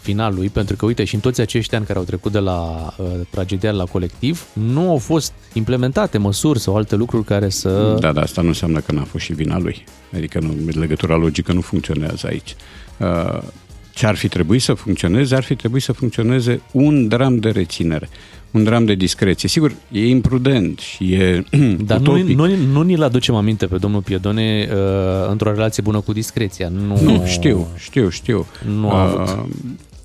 finalul lui, pentru că, uite, și în toți acești ani care au trecut de la tragedia la Colectiv, nu au fost implementate măsuri sau alte lucruri care să... Da, dar asta nu înseamnă că n-a fost și vina lui. Adică legătura logică nu funcționează aici. Ce ar fi trebuit să funcționeze? Ar fi trebuit să funcționeze un dram de reținere, un dram de discreție. Sigur, e imprudent și e dar utopic. Dar nu ni-l aducem aminte pe domnul Piedone într-o relație bună cu discreția. Nu știu. Nu a avut.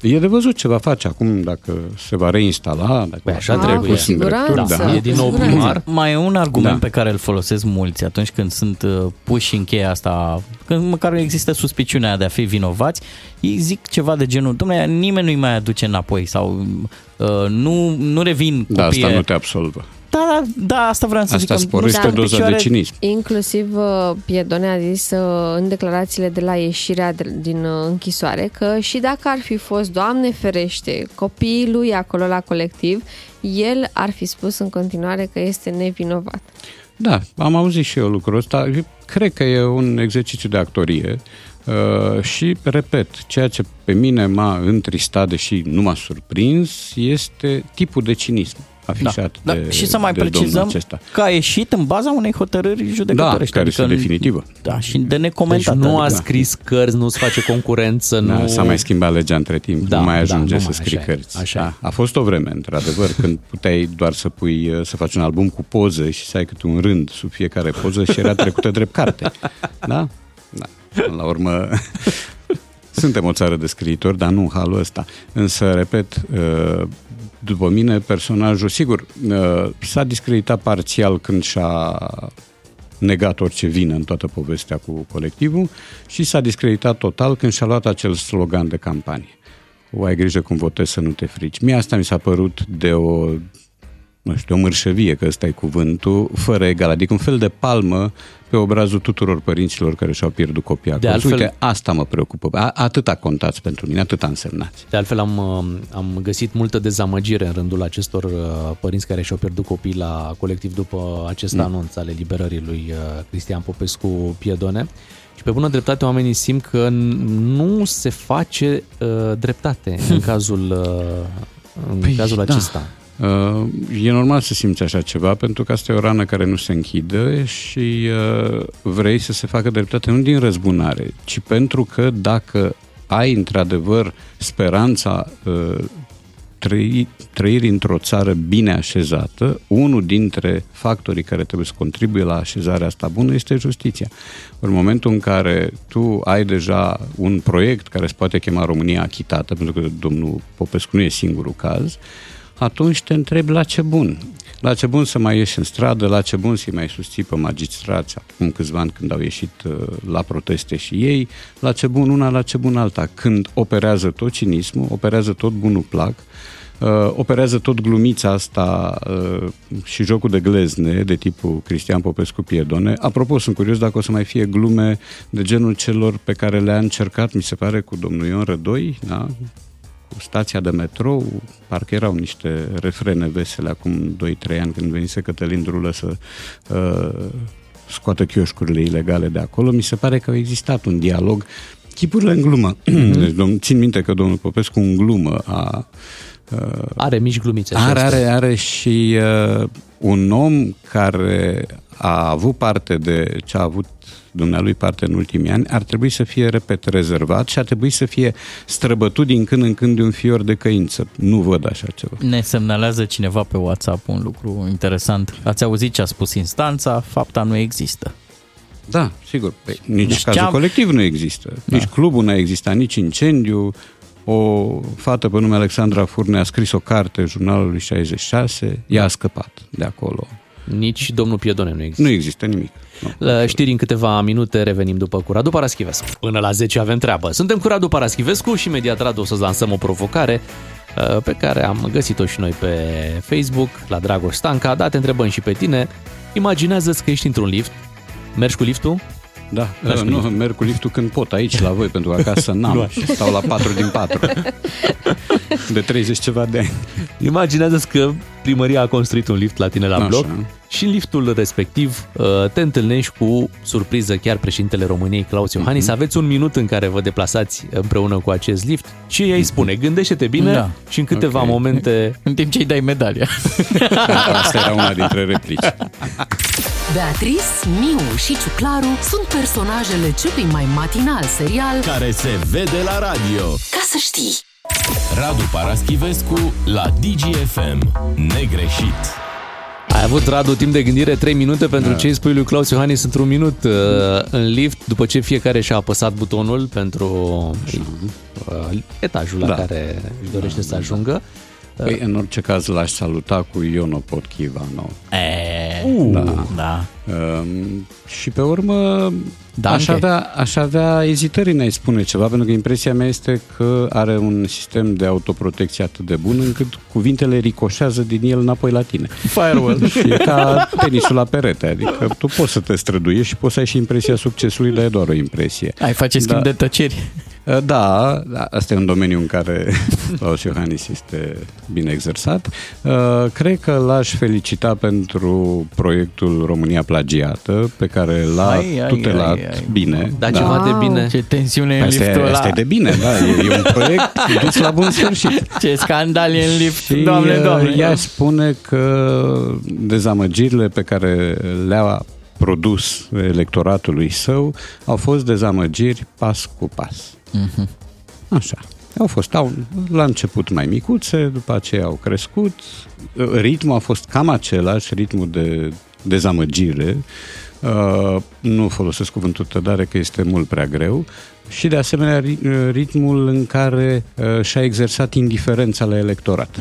E de văzut ce va face acum, dacă se va reinstala, dacă așa trebuie cu drepturi, da. E din nou primar. Mai e un argument pe care îl folosesc mulți atunci când sunt puși în cheia asta, când măcar există suspiciunea de a fi vinovați, ei zic ceva de genul, dom'le, nimeni nu-i mai aduce înapoi sau nu revin cu asta nu te absolvă. Da, asta vreau să zic. Asta sporește doza de cinism. Inclusiv Piedone a zis în declarațiile de la ieșirea din închisoare că și dacă ar fi fost, Doamne ferește, copiii lui acolo la Colectiv, el ar fi spus în continuare că este nevinovat. Da, am auzit și eu lucrul ăsta. Cred că e un exercițiu de actorie. Și, repet, ceea ce pe mine m-a întristat, deși nu m-a surprins, este tipul de cinism afișat de și să mai precizăm că a ieșit în baza unei hotărâri judecătorești. Da, care este definitivă. Da, și de necomentat. Deci nu a scris cărți, nu-ți face concurență. Nu... S-a mai schimbat legea între timp, nu mai ajunge să scrii cărți. Așa. A fost o vreme, într-adevăr, când puteai doar să faci un album cu poze și să ai câte un rând sub fiecare poză și era trecută drept carte. Da? Da. La urmă... Suntem o țară de scriitori, dar nu în halul ăsta. Însă, repet, după mine, personajul, sigur, s-a discreditat parțial când și-a negat orice vină în toată povestea cu Colectivul și s-a discreditat total când și-a luat acel slogan de campanie. o ai grijă cum votezi să nu te frici. Mie asta mi s-a părut de o, nu știu, o mărșăvie, că ăsta e cuvântul, fără egal, adică un fel de palmă pe obrazul tuturor părinților care și-au pierdut copiii acolo. De altfel, uite, asta mă preocupă, atâta contați pentru mine, atâta însemnați. De altfel am găsit multă dezamăgire în rândul acestor părinți care și-au pierdut copiii la Colectiv după acest anunț al eliberării lui Cristian Popescu Piedone. Și pe bună dreptate oamenii simt că nu se face dreptate în cazul acesta. E normal să simți așa ceva, pentru că asta e o rană care nu se închide și vrei să se facă dreptate nu din răzbunare, ci pentru că dacă ai într-adevăr speranța trăirii într-o țară bine așezată, unul dintre factorii care trebuie să contribuie la așezarea asta bună este justiția. În momentul în care tu ai deja un proiect care se poate chema România Achitată, pentru că domnul Popescu nu e singurul caz, atunci te întrebi la ce bun. La ce bun să mai ieși în stradă, la ce bun să-i mai susții pe magistrați acum câțiva ani când au ieșit la proteste și ei, la ce bun una, la ce bun alta. Când operează tot cinismul, operează tot bunul plac, operează tot glumița asta și jocul de glezne de tipul Cristian Popescu Piedone. Apropo, sunt curios dacă o să mai fie glume de genul celor pe care le-a încercat, mi se pare, cu domnul Ion Rădoi, da? Stația de metrou, parcă erau niște refrene vesele acum 2-3 ani când venise Cătălin Drulă să scoată chioșcurile ilegale de acolo. Mi se pare că a existat un dialog, chipurile în glumă. Deci, țin minte că domnul Popescu în glumă are mici glumițe. Are și un om care a avut parte de ce a avut dumnealui parte în ultimii ani, ar trebui să fie repet rezervat și ar trebui să fie străbătut din când în când de un fior de căință. Nu văd așa ceva. Ne semnalează cineva pe WhatsApp un lucru interesant. Ați auzit ce a spus instanța? Fapta nu există. Da, sigur. Păi, nici deci cazul Colectiv nu există. Da. Nici clubul nu a existat, nici incendiu. O fată pe nume Alexandra Furne a scris o carte jurnalului 66, ea a scăpat de acolo. Nici domnul Piedone nu există. Nu există nimic. Nu. La știri în câteva minute, revenim după cu Radu Paraschivescu. Până la 10 avem treabă. Suntem cu Radu Paraschivescu și imediat, Radu, o să lansăm o provocare pe care am găsit-o și noi pe Facebook, la Dragoș Stanca. Da, te întrebăm și pe tine. Imaginează-ți că ești într-un lift. Mergi cu liftul? Da, merg cu liftul când pot, aici la voi, pentru că acasă n-am și stau la 4/4 de 30 ceva de ani. Imaginează-ți că primăria a construit un lift la tine la bloc și în liftul respectiv te întâlnești cu surpriză chiar președintele României, Klaus Iohannis. Aveți un minut în care vă deplasați împreună cu acest lift și ei spune, gândește-te bine și în câteva momente... În timp ce îi dai medalia. Asta era una dintre replici. Beatrice, Miu și Ciuclaru sunt personajele celui mai matinal serial care se vede la radio. Ca să știi! Radu Paraschivescu la Digi FM. Negreșit! Ai avut, Radu, timp de gândire, 3 minute pentru ce îi spui lui Klaus Iohannis într-un minut în lift, după ce fiecare și-a apăsat butonul pentru etajul la care își dorește să ajungă. Păi, în orice caz, l-aș saluta cu eu nu pot chiva, nu? Și pe urmă aș avea ezitări în a-i spune ceva, pentru că impresia mea este că are un sistem de autoprotecție atât de bun încât cuvintele ricoșează din el înapoi la tine. Firewall. Și e ca tenisul la perete, adică tu poți să te străduiești și poți să ai și impresia succesului, dar e doar o impresie. Ai face schimb de tăceri. Da, asta e un domeniu în care Klaus Iohannis este bine exersat. Cred că l-aș felicita pentru proiectul România plagiată, pe care l-a tutelat bine. Da, ceva de bine. Ce tensiune în liftul ăla. Asta e de bine, da, e un proiect dus la bun sfârșit. Ce scandal e în lift, și, doamne. Ea spune că dezamăgirile pe care le-a produs electoratului său au fost dezamăgiri pas cu pas. Așa. Au fost la început mai micuțe, după aceea au crescut. Ritmul a fost cam același, ritmul de dezamăgire. Nu folosesc cuvântul tădare că este mult prea greu. Și de asemenea ritmul în care și-a exersat indiferența la electorat.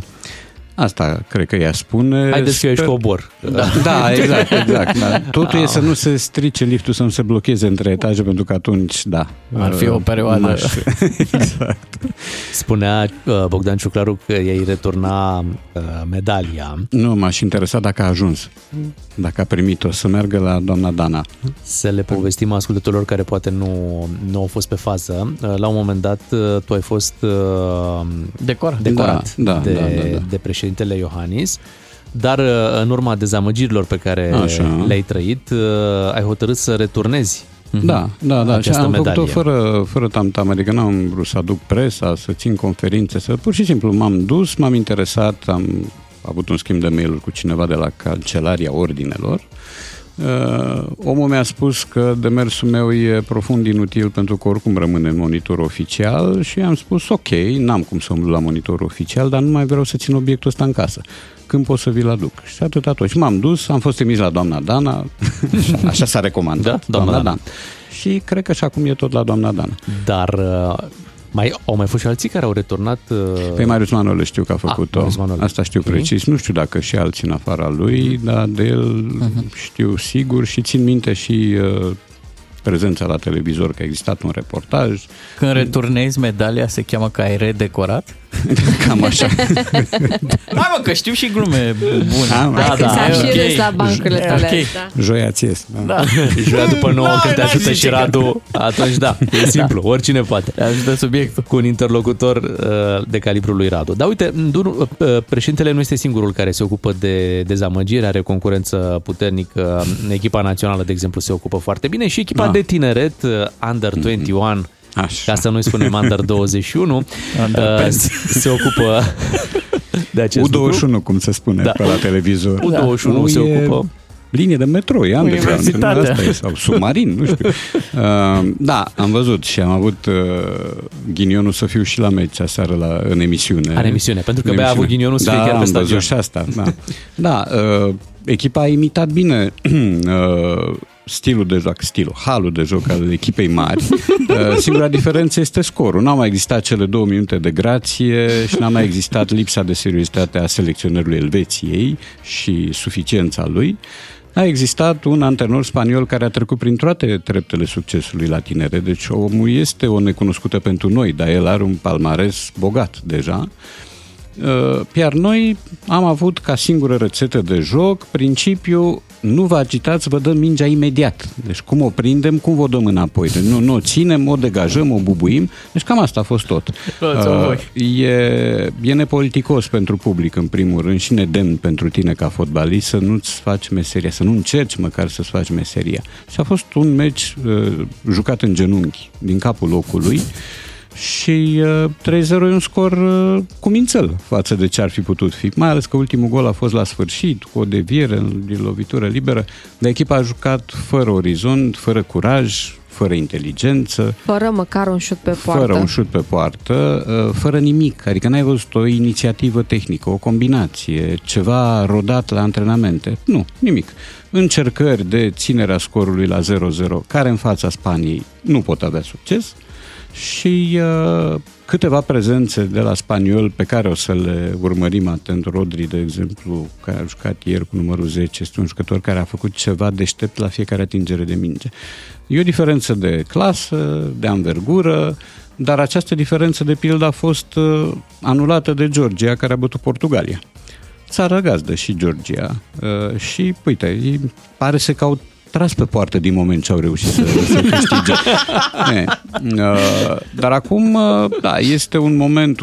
Asta cred că ea spune. Haideți că eu ești cobor. Da, da, exact. Da. Totul e să nu se strice liftul, să nu se blocheze între etaje, pentru că atunci, da, ar fi o perioadă. Exact. Spunea Bogdan Ciuclaru că ei returna medalia. Nu, m-aș interesa dacă a ajuns, dacă a primit-o, să meargă la doamna Dana. Să le povestim ascultătorilor care poate nu au fost pe fază. La un moment dat, tu ai fost decorat de președintele Iohannis, dar în urma dezamăgirilor pe care le-ai trăit, ai hotărât să returnezi. Da, și am făcut-o fără tam-tam, adică n-am vrut să aduc presa, să țin conferințe, pur și simplu m-am dus, m-am interesat, am avut un schimb de mail-uri cu cineva de la Cancelaria Ordinelor. Omul mi-a spus că demersul meu e profund inutil, pentru că oricum rămâne în monitor oficial, și am spus ok, n-am cum să umblu la monitor oficial, dar nu mai vreau să țin obiectul ăsta în casă. Când pot să vi-l aduc? Și atât. Și m-am dus, am fost trimis la doamna Dana, așa s-a recomandat, da? doamna Dan. Și cred că și acum e tot la doamna Dana. Dar au mai fost și alții care au returnat? Păi Marius Manole știu că a făcut-o. Asta știu precis. Nu știu dacă și alții în afara lui, dar de el știu sigur și țin minte și prezența la televizor, că a existat un reportaj. Când returnezi medalia, se cheamă că ai redecorat? Cam așa. Hai mă, că știu și glume bune. Hai că s-a și râs la bancurile tale. Joia ți ies. Da. Joia după 9, când te ajută și Radu, atunci da, e simplu, oricine poate. Te ajută subiectul. Cu un interlocutor de calibrul lui Radu. Dar uite, președintele nu este singurul care se ocupă de dezamăgire, are concurență puternică. Echipa națională, de exemplu, se ocupă foarte bine și echipa de tineret, Under 21, ca să nu-i spunem Under 21, se ocupă de acest U21, lucru. Cum se spune pe la televizor. U21 se ocupă. Linie de metro, e Universitatea. Sau submarin, nu știu. Da, am văzut și am avut ghinionul să fiu și la meci aseară în emisiune. Pentru că bea a avut ghinionul să fie chiar pe stadion. Da, am văzut și asta. Echipa a imitat bine stilul de joc, halul de joc al echipei mari. Singura diferență este scorul. N-au mai existat cele 2 minute de grație și n-a mai existat lipsa de seriozitate a selecționerului Elveției și suficiența lui. A existat un antrenor spaniol care a trecut prin toate treptele succesului la tinere. Deci omul este o necunoscută pentru noi, dar el are un palmares bogat deja. Iar noi am avut ca singură rețetă de joc principiul: nu vă agitați, vă dăm mingea imediat. Deci cum o prindem, cum vă dăm înapoi. Deci nu o ținem, o degajăm, o bubuim. Deci cam asta a fost tot. E nepoliticos pentru public, în primul rând, și nedemn pentru tine ca fotbalist să nu-ți faci meseria, să nu încerci măcar să-ți faci meseria. Și a fost un meci jucat în genunchi, din capul locului. Și 3-0 e un scor cumințel față de ce ar fi putut fi, mai ales că ultimul gol a fost la sfârșit, cu o deviere din lovitură liberă, dar echipa a jucat fără orizont, fără curaj, fără inteligență, fără măcar un șut pe poartă. Fără nimic, adică n-ai văzut o inițiativă tehnică, o combinație, ceva rodat la antrenamente, nu, nimic. Încercări de ținerea scorului la 0-0, care în fața Spaniei nu pot avea succes. Și câteva prezențe de la spaniol pe care o să le urmărim atent. Rodri, de exemplu, care a jucat ieri cu numărul 10, este un jucător care a făcut ceva deștept la fiecare atingere de minge. E o diferență de clasă, de anvergură, dar această diferență, de pildă, a fost anulată de Georgia, care a bătut Portugalia. Țară gazdă și Georgia. Și, uite, pare să caut tras pe poartă din moment ce au reușit să câștige. Dar acum, este un moment,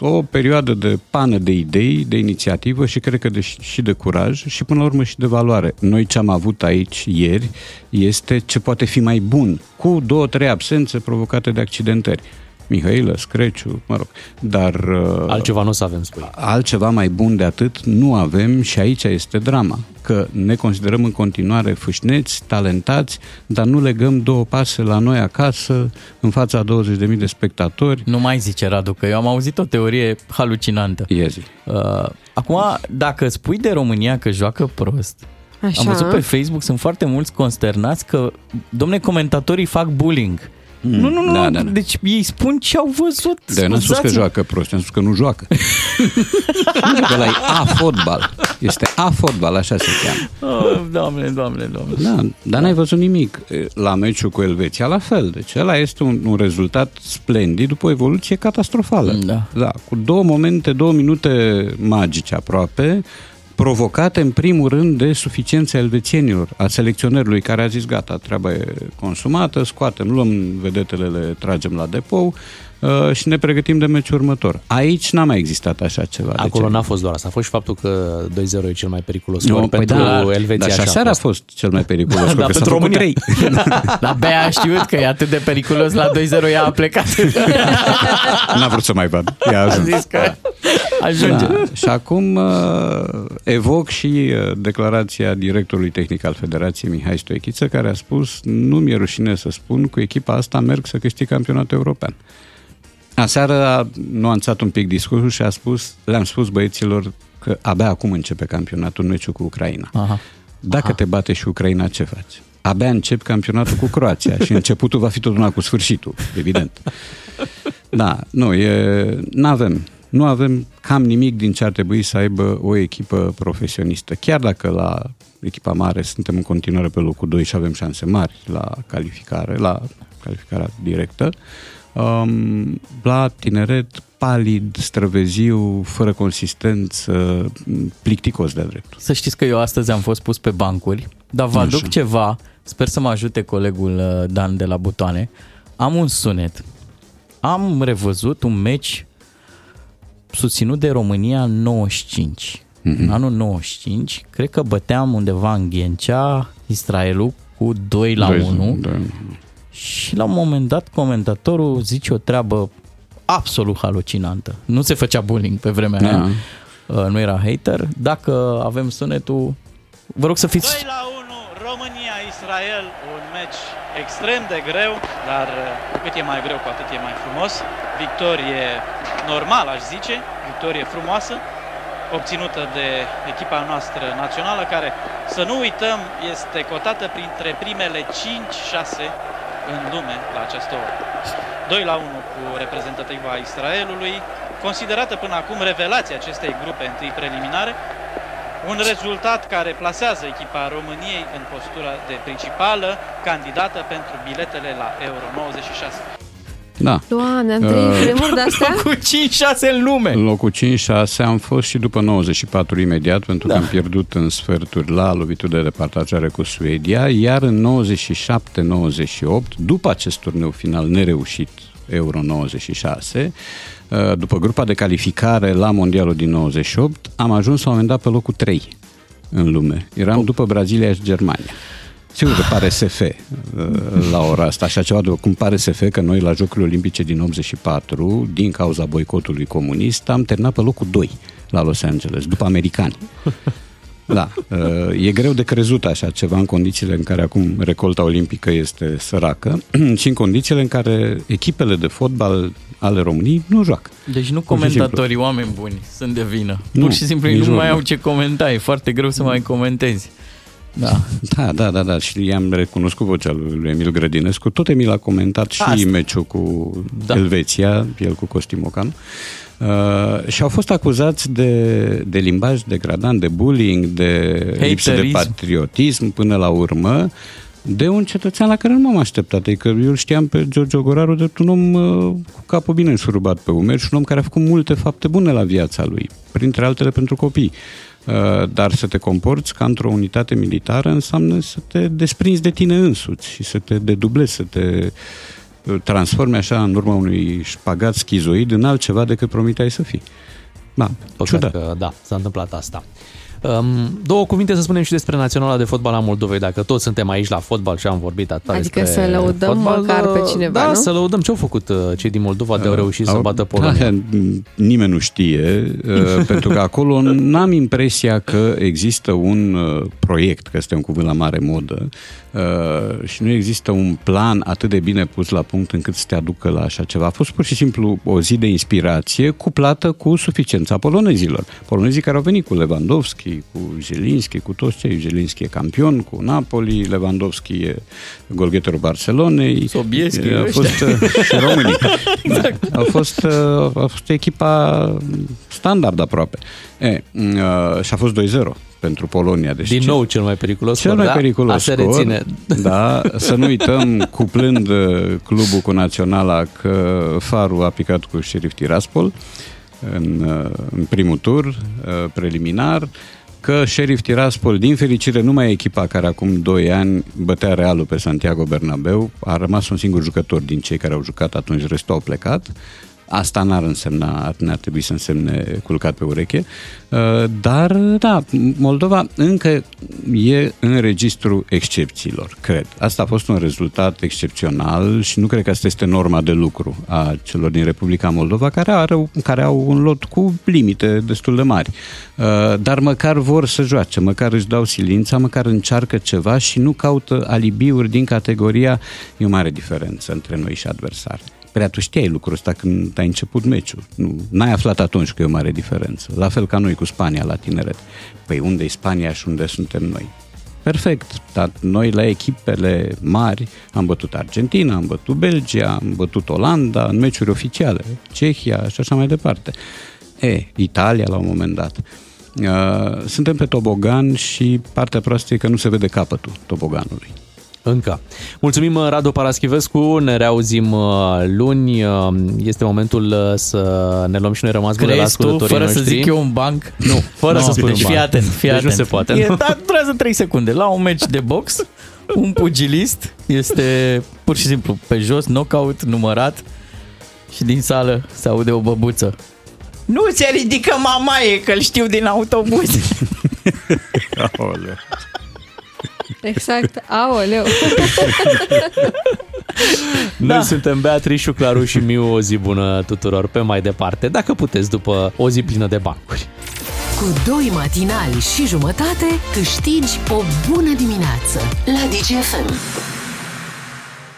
o perioadă de pană de idei, de inițiativă și cred că și de curaj și până la urmă și de valoare. Noi ce am avut aici ieri este ce poate fi mai bun, cu 2-3 absențe provocate de accidentări. Mihailă, Screciu, mă rog, dar altceva nu o să avem, spui. Altceva mai bun de atât nu avem și aici este drama, că ne considerăm în continuare fâșneți, talentați, dar nu legăm 2 pase la noi acasă, în fața 20.000 de spectatori. Nu mai zice, Radu, că eu am auzit o teorie halucinantă. Acum, dacă spui de România că joacă prost, așa. Am văzut pe Facebook, sunt foarte mulți consternați că, domne, comentatorii fac bullying. Nu. Da. Deci ei spun ce au văzut. Dar n-am spus că joacă prost, am spus că nu joacă. Nu joacă, ăla e A-fotbal. Este A-fotbal, așa se cheamă. Oh, Doamne. Da, dar n-ai văzut nimic. La meciul cu Elveția, la fel. Deci ăla este un rezultat splendid după o evoluție catastrofală. Da. Cu două minute magice aproape, provocate în primul rând de suficiența elvețienilor, a selecționerului care a zis gata, treaba e consumată, scoatem, luăm vedetele, le tragem la depou și ne pregătim de meciul următor. Aici n-a mai existat așa ceva. Acolo n-a fost doar asta, a fost și faptul că 2-0 e cel mai periculos scor pentru Elveția. Dar și seara a fost cel mai periculos scor, că pentru România. 3. Dar Bea a știut că e atât de periculos, la 2-0 ea a plecat. N-a vrut să mai vadă. A zis că ajunge. Da. Și acum evoc și declarația directorului tehnic al Federației, Mihai Stoichiță, care a spus: nu mi-e rușine să spun, cu echipa asta merg să câștig campionatul european. Aseară a nuanțat un pic discursul și a spus, le-am spus băieților că abia acum începe campionatul, meciul cu Ucraina. Dacă te bate și Ucraina, ce faci? Abia încep campionatul cu Croația și începutul va fi tot una cu sfârșitul, evident. Da, nu avem cam nimic din ce ar trebui să aibă o echipă profesionistă. Chiar dacă la echipa mare suntem în continuare pe locul 2 și avem șanse mari la calificare, la calificarea directă, la tineret, palid, străveziu, fără consistență, plicticos de-a dreptul. Să știți că eu astăzi am fost pus pe bancuri, dar vă aduc ceva, sper să mă ajute colegul Dan de la butoane. Am un sunet. Am revăzut un meci susținut de România în 95. În anul 95, cred că băteam undeva în Ghencea Israelul cu 2-1. Da. Și la un moment dat comentatorul zice o treabă absolut halucinantă. Nu se făcea bullying pe vremea aia, nu era hater. Dacă avem sunetul, vă rog să fiți... 2-1, România-Israel, un meci extrem de greu, dar cu cât e mai greu, cu atât e mai frumos. Victorie normală, aș zice, victorie frumoasă, obținută de echipa noastră națională, care, să nu uităm, este cotată printre primele 5-6 în lume la această oră. 2-1 cu reprezentativa Israelului, considerată până acum revelația acestei grupe întâi preliminare, un rezultat care plasează echipa României în postura de principală candidată pentru biletele la Euro 96. Da. Doamne, am trăit vremuri de-astea? Locul 5-6 în lume! În locul 5-6 am fost și după 94 imediat, pentru că am pierdut în sferturi la lovituri de departajare cu Suedia, iar în 97-98, după acest turneu final nereușit, Euro 96, după grupa de calificare la Mondialul din 98, am ajuns la un moment dat pe locul 3 în lume. Eram după Brazilia și Germania. Sigur că pare SF la ora asta, așa ceva de cum pare SF că noi la Jocurile Olimpice din 84, din cauza boicotului comunist, am terminat pe locul 2 la Los Angeles, după americani. Da, e greu de crezut așa ceva în condițiile în care acum recolta olimpică este săracă și în condițiile în care echipele de fotbal ale României nu joacă. Deci nu comentatorii, oameni buni, sunt de vină. Pur și simplu nu mai au ce comenta, e foarte greu să mai comentezi. Da. Și i-am recunoscut vocea lui Emil Grădinescu. Tot Emil a comentat și meciul cu Elveția, el cu Costimocan. Și au fost acuzați de limbaj degradant, de bullying, de lipsă de patriotism până la urmă, de un cetățean la care nu m-am așteptat. Adică eu știam pe George Ogoraru drept un om cu capul bine însurubat pe umeri și un om care a făcut multe fapte bune la viața lui, printre altele pentru copii. Dar să te comporți ca într-o unitate militară înseamnă să te desprinzi de tine însuți și să te dedublezi, să te transformi așa în urma unui șpagat schizoid în altceva decât promiteai să fii. Da, ciudat. Da, s-a întâmplat asta. Două cuvinte să spunem și despre Naționala de Fotbal a Moldovei, dacă toți suntem aici la fotbal și am vorbit atât despre fotbal. Adică să lăudăm măcar pe cineva, nu? Da, să lăudăm ce au făcut cei din Moldova de au reușit să bată Polonia. Nimeni nu știe, pentru că acolo n-am impresia că există un proiect, că este un cuvânt la mare modă, și nu există un plan atât de bine pus la punct încât să te aducă la așa ceva. A fost pur și simplu o zi de inspirație cuplată cu suficiența polonezilor. Polonezii care au venit cu Lewandowski, Lewandowski, cu Zielinski, cu toți cei. Zielinski e campion cu Napoli, Lewandowski e golgheterul Barcelonei, Sobieschi, a fost și românii. Exact. A fost echipa standard aproape. Și a fost 2-0 pentru Polonia. Deci din nou cel mai periculos scor, mai periculos asta scor, reține. Da, să nu uităm, cuplând clubul cu Naționala, că Faru a picat cu Sheriff Tiraspol în primul tur preliminar, că Sheriff Tiraspol, din fericire, nu mai e echipa care acum 2 ani bătea Realul pe Santiago Bernabeu, a rămas un singur jucător din cei care au jucat atunci, restul au plecat. Asta n-ar trebui să însemne culcat pe ureche, dar da, Moldova încă e în registru excepțiilor, cred. Asta a fost un rezultat excepțional și nu cred că asta este norma de lucru a celor din Republica Moldova, care au un lot cu limite destul de mari, dar măcar vor să joace, măcar își dau silința, măcar încearcă ceva și nu caută alibiuri din categoria e o mare diferență între noi și adversari. Păi tu știai lucrul ăsta când ai început meciul. Nu, n-ai aflat atunci că e o mare diferență. La fel ca noi cu Spania la tineret. Păi unde e Spania și unde suntem noi? Perfect, dar noi la echipele mari am bătut Argentina, am bătut Belgia, am bătut Olanda în meciuri oficiale, Cehia și așa mai departe. Italia la un moment dat. Suntem pe tobogan și partea proastă e că nu se vede capătul toboganului. Încă. Mulțumim, Radu Paraschivescu, ne reauzim luni. Este momentul să ne luăm și noi rămas bune la ascultătorii fără noștri. Să zic eu un banc? Nu, fără să spun deci un banc. Fii atent. Deci nu se poate. Durează 3 secunde. La un meci de box, un pugilist este pur și simplu pe jos, knockout, numărat și din sală se aude o băbuță. Nu se ridică mamaie, că-l știu din autobuz. Aoleu. Exact, aoleu. Da. Noi suntem Beatrice Ciuclaru și Miu, o zi bună tuturor, pe mai departe, dacă puteți, după o zi plină de bancuri. Cu 2 matinali și jumătate câștigi o bună dimineață la Digi FM.